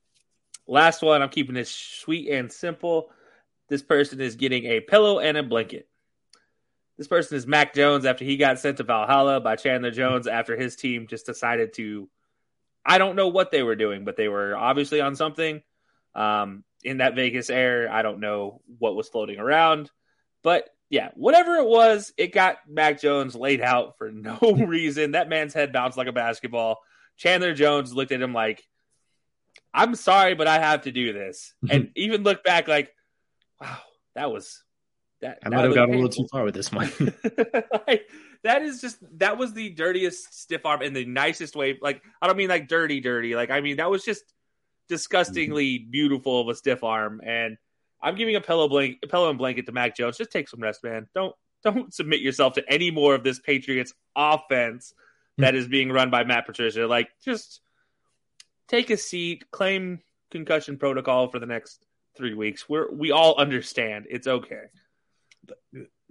Last one. I'm keeping this sweet and simple. This person is getting a pillow and a blanket. This person is Mac Jones after he got sent to Valhalla by Chandler Jones after his team just decided to, I don't know what they were doing, but they were obviously on something in that Vegas air. I don't know what was floating around, but yeah, whatever it was, it got Mac Jones laid out for no reason. That man's head bounced like a basketball. Chandler Jones looked at him like, I'm sorry, but I have to do this. And even looked back like, wow, I might have gotten a little too far with this one. Like, that was the dirtiest stiff arm in the nicest way. Like, I don't mean like dirty. Like, I mean, that was just disgustingly beautiful of a stiff arm. And I'm giving a pillow and blanket to Mac Jones. Just take some rest, man. Don't submit yourself to any more of this Patriots offense that is being run by Matt Patricia. Like, just take a seat, claim concussion protocol for the next 3 weeks. We all understand. It's okay.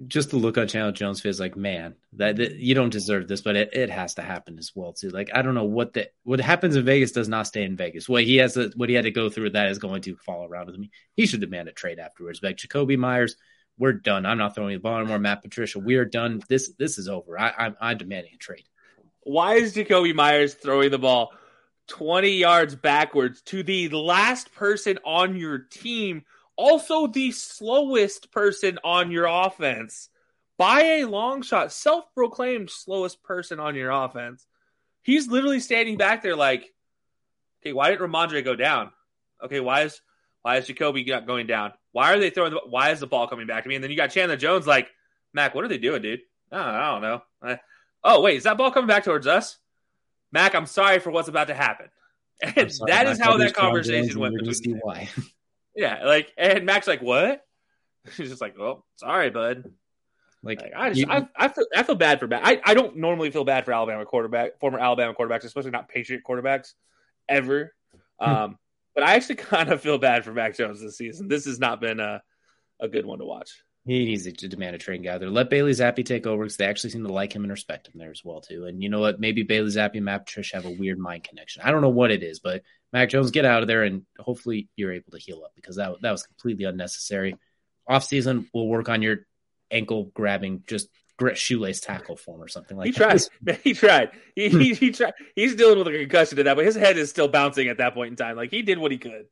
Just the look on Chandler Jones feels like, man, that you don't deserve this, but it has to happen as well too. Like, I don't know what happens in Vegas does not stay in Vegas. What he had to go through, that is going to fall around with him. He should demand a trade afterwards. Like, Jacoby Myers, we're done. I'm not throwing the ball anymore. Matt Patricia, we are done. This is over. I'm demanding a trade. Why is Jacoby Myers throwing the ball 20 yards backwards to the last person on your team? Also the slowest person on your offense by a long shot, self-proclaimed slowest person on your offense. He's literally standing back there like, okay, why didn't Ramondre go down? Okay, why is Jacoby not going down? Why are they throwing why is the ball coming back to me? And then you got Chandler Jones like, Mac, what are they doing, dude? I don't know. Oh, wait, is that ball coming back towards us? Mac, I'm sorry for what's about to happen. And sorry, that Mac, is how that conversation went between them. Yeah, like, and Mac's like, what? He's just like, well, sorry, bud. Like I feel bad for Mac. I don't normally feel bad for former Alabama quarterbacks, especially not Patriot quarterbacks, ever. But I actually kind of feel bad for Mac Jones this season. This has not been a good one to watch. He needs to demand a trade and gather. Let Bailey Zappi take over, because they actually seem to like him and respect him there as well too. And you know what? Maybe Bailey Zappi and Matt Patricia have a weird mind connection. I don't know what it is, but Mac Jones, get out of there, and hopefully you're able to heal up, because that was completely unnecessary. Offseason, we'll work on your ankle grabbing, just shoelace tackle form or something like that. He tried. He tried. He's dealing with a concussion to that, but his head is still bouncing at that point in time. Like, he did what he could.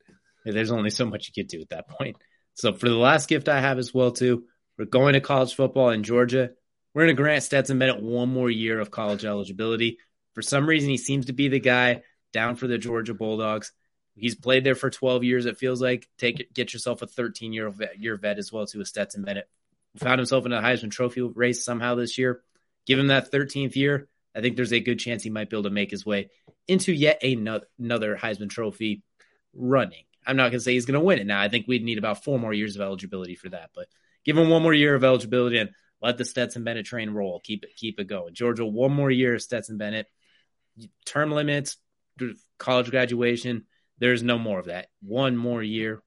Yeah, there's only so much you could do at that point. So for the last gift I have as well, too, we're going to college football in Georgia. We're going to grant Stetson Bennett one more year of college eligibility. For some reason, he seems to be the guy down for the Georgia Bulldogs. He's played there for 12 years, it feels like. Get yourself a 13-year vet as well, too, with Stetson Bennett. Found himself in a Heisman Trophy race somehow this year. Give him that 13th year. I think there's a good chance he might be able to make his way into yet another Heisman Trophy running. I'm not going to say he's going to win it now. I think we'd need about 4 more years of eligibility for that, but give him 1 more year of eligibility and let the Stetson Bennett train roll. Keep it going. Georgia, 1 more year of Stetson Bennett. Term limits, college graduation, there's no more of that. 1 more year.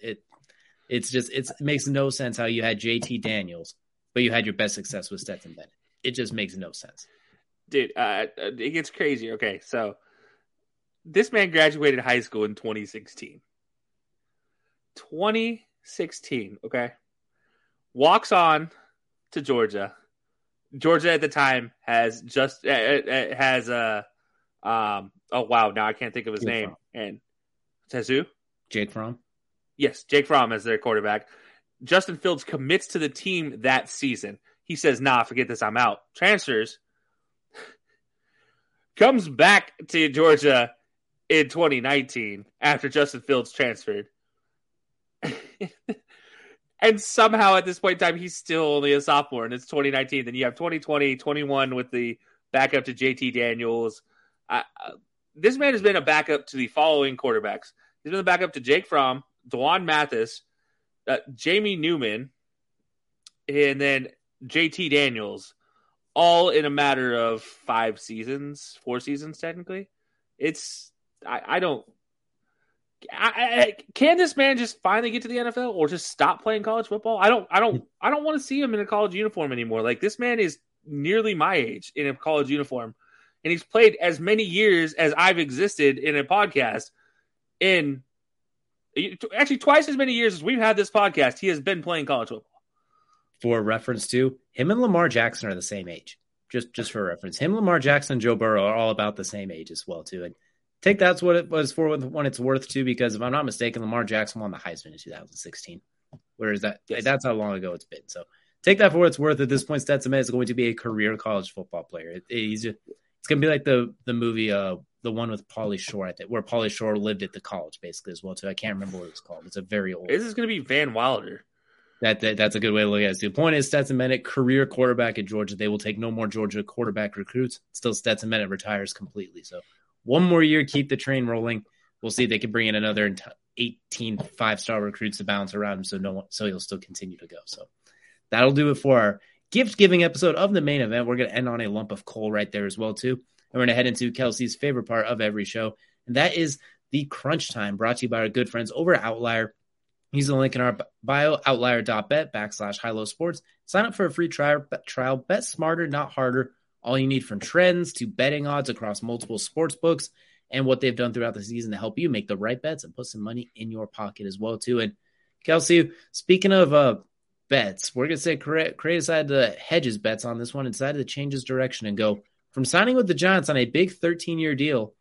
It makes no sense how you had JT Daniels, but you had your best success with Stetson Bennett. It just makes no sense. Dude, it gets crazy. Okay, so this man graduated high school in 2016. 2016, okay? Walks on to Georgia. Georgia at the time has just has a oh wow, now I can't think of his name. Fromm. And says who? Jake Fromm. Yes, Jake Fromm as their quarterback. Justin Fields commits to the team that season. He says, "Nah, forget this, I'm out." Transfers. Comes back to Georgia in 2019 after Justin Fields transferred. And somehow at this point in time, he's still only a sophomore, and it's 2019. Then you have 2020, 21 with the backup to JT Daniels. This man has been a backup to the following quarterbacks. He's been a backup to Jake Fromm, DeJuan Mathis, Jamie Newman, and then JT Daniels, all in a matter of 4 seasons technically. Can this man just finally get to the NFL or just stop playing college football? I don't want to see him in a college uniform anymore. Like, this man is nearly my age in a college uniform, and he's played as many years as I've existed in a podcast. In actually twice as many years as we've had this podcast, he has been playing college football. For reference to him and Lamar Jackson are the same age. Just for reference, him, Lamar Jackson, Joe Burrow are all about the same age as well too. And take that's what it was for when it's worth too, because if I'm not mistaken, Lamar Jackson won the Heisman in 2016. Whereas that's how long ago it's been. So take that for what it's worth. At this point, Stetson Bennett is going to be a career college football player. It's going to be like the movie, the one with Pauly Shore, I think, where Pauly Shore lived at the college basically as well too. I can't remember what it's called. It's a very old. This is going to be Van Wilder. That's a good way to look at it. The point is Stetson Bennett, career quarterback at Georgia. They will take no more Georgia quarterback recruits. Still, Stetson Bennett retires completely. So 1 more year, keep the train rolling. We'll see if they can bring in another 18 5-star recruits to bounce around him, so he'll still continue to go. So that'll do it for our gift-giving episode of the main event. We're going to end on a lump of coal right there as well, too. And we're going to head into Kelsey's favorite part of every show, and that is the crunch time, brought to you by our good friends over at Outlier. Use the link in our bio, outlier.bet/highlowsports. Sign up for a free trial. Bet smarter, not harder. All you need from trends to betting odds across multiple sports books and what they've done throughout the season to help you make the right bets and put some money in your pocket as well, too. And, Kelsey, speaking of bets, we're going to say Cray decided to hedge his bets on this one and decided to change his direction and go from signing with the Giants on a big 13-year deal.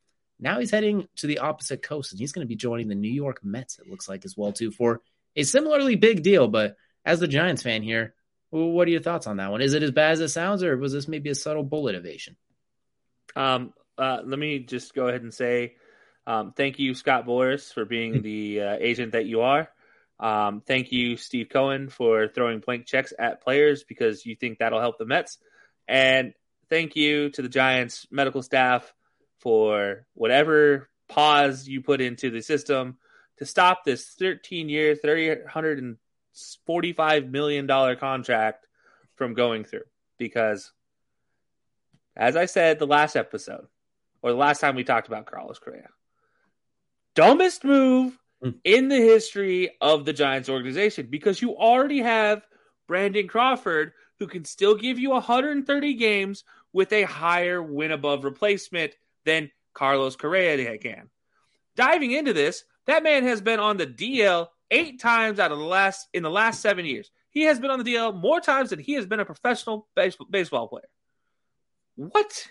Now he's heading to the opposite coast, and he's going to be joining the New York Mets, it looks like, as well, too, for a similarly big deal. But as the Giants fan here, what are your thoughts on that one? Is it as bad as it sounds, or was this maybe a subtle bullet evasion? Let me just go ahead and say thank you, Scott Boris, for being the agent that you are. Thank you, Steve Cohen, for throwing blank checks at players because you think that'll help the Mets. And thank you to the Giants medical staff for whatever pause you put into the system to stop this 13-year, $345 million contract from going through. Because, as I said the last episode, or the last time we talked about Carlos Correa, dumbest move in the history of the Giants organization, because you already have Brandon Crawford, who can still give you 130 games with a higher win-above replacement than Carlos Correa can. Diving into this, that man has been on the DL 8 times in the last 7 years. He has been on the DL more times than he has been a professional baseball player. What?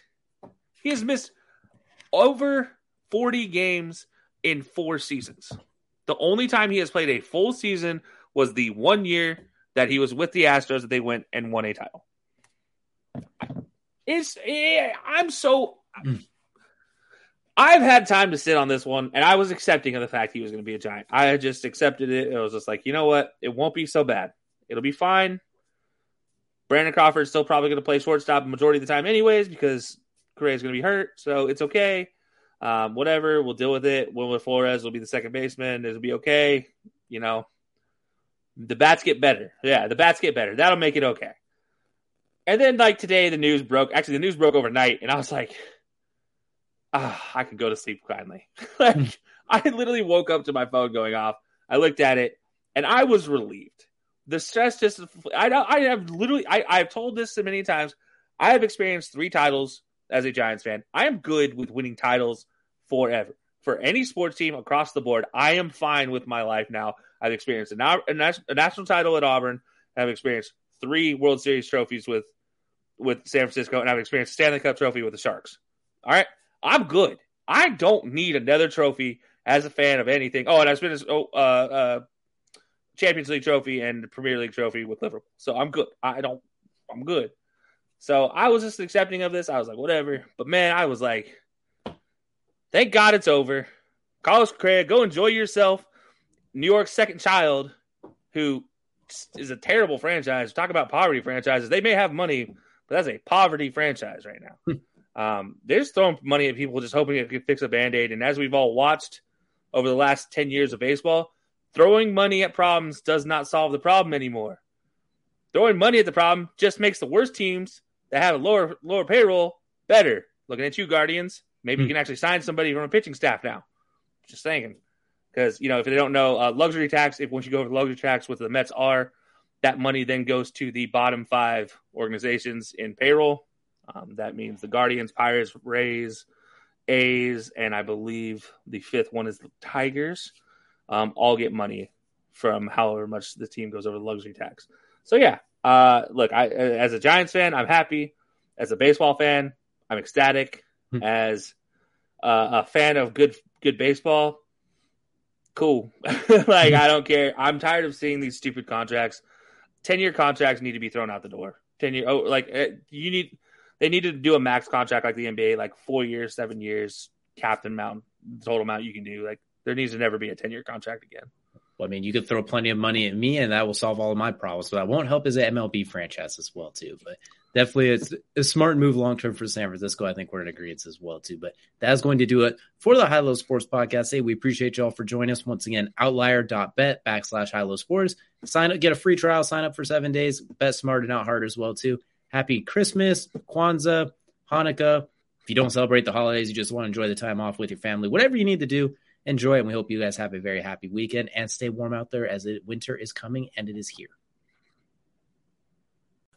He has missed over 40 games in 4 seasons. The only time he has played a full season was the 1 year that he was with the Astros that they went and won a title. I've had time to sit on this one, and I was accepting of the fact he was going to be a Giant. I just accepted it. I was just like, you know what? It won't be so bad. It'll be fine. Brandon Crawford's still probably going to play shortstop the majority of the time anyways because Correa's going to be hurt, so it's okay. Whatever, we'll deal with it. Wilmer Flores will be the second baseman. It'll be okay. You know, the bats get better. Yeah, the bats get better. That'll make it okay. And then, like, today the news broke. Actually, the news broke overnight, and I was like, I could go to sleep kindly. Like, I literally woke up to my phone going off. I looked at it, and I was relieved. The stress just – I've told this so many times. I have experienced 3 titles as a Giants fan. I am good with winning titles forever. For any sports team across the board, I am fine with my life now. I've experienced a national title at Auburn. I've experienced 3 World Series trophies with San Francisco, and I've experienced a Stanley Cup trophy with the Sharks. All right? I'm good. I don't need another trophy as a fan of anything. Oh, and I've spent Champions League trophy and Premier League trophy with Liverpool. So I'm good. I'm good. So I was just accepting of this. I was like, whatever. But man, I was like, thank God it's over. Call us Craig. Go enjoy yourself. New York's second child, who is a terrible franchise. Talk about poverty franchises. They may have money, but that's a poverty franchise right now. They're just throwing money at people just hoping it could fix a Band-Aid. And as we've all watched over the last 10 years of baseball, throwing money at problems does not solve the problem anymore. Throwing money at the problem just makes the worst teams that have a lower payroll better. Looking at you, Guardians. Maybe you can actually sign somebody from a pitching staff now. Just saying. Because, you know, if they don't know, luxury tax, if once you go over the luxury tax, what the Mets are, that money then goes to the bottom 5 organizations in payroll. That means the Guardians, Pirates, Rays, A's, and I believe the 5th one is the Tigers. All get money from however much the team goes over the luxury tax. So, yeah, look, as a Giants fan, I'm happy. As a baseball fan, I'm ecstatic. As a fan of good baseball, cool. Like, I don't care. I'm tired of seeing these stupid contracts. 10-year contracts need to be thrown out the door. 10-year, they need to do a max contract like the NBA, like 4 years, 7 years, cap amount, total amount you can do. Like, there needs to never be a 10-year contract again. Well, I mean, you could throw plenty of money at me, and that will solve all of my problems. But that won't help as an MLB franchise as well, too. But definitely it's a smart move long-term for San Francisco. I think we're in agreement as well, too. But that is going to do it for the High Low Sports Podcast. Hey, we appreciate you all for joining us. Once again, outlier.bet/High Low Sports. Sign up, get a free trial, sign up for 7 days. Bet smart and not hard as well, too. Happy Christmas, Kwanzaa, Hanukkah. If you don't celebrate the holidays, you just want to enjoy the time off with your family, whatever you need to do. Enjoy, and we hope you guys have a very happy weekend and stay warm out there as winter is coming and it is here.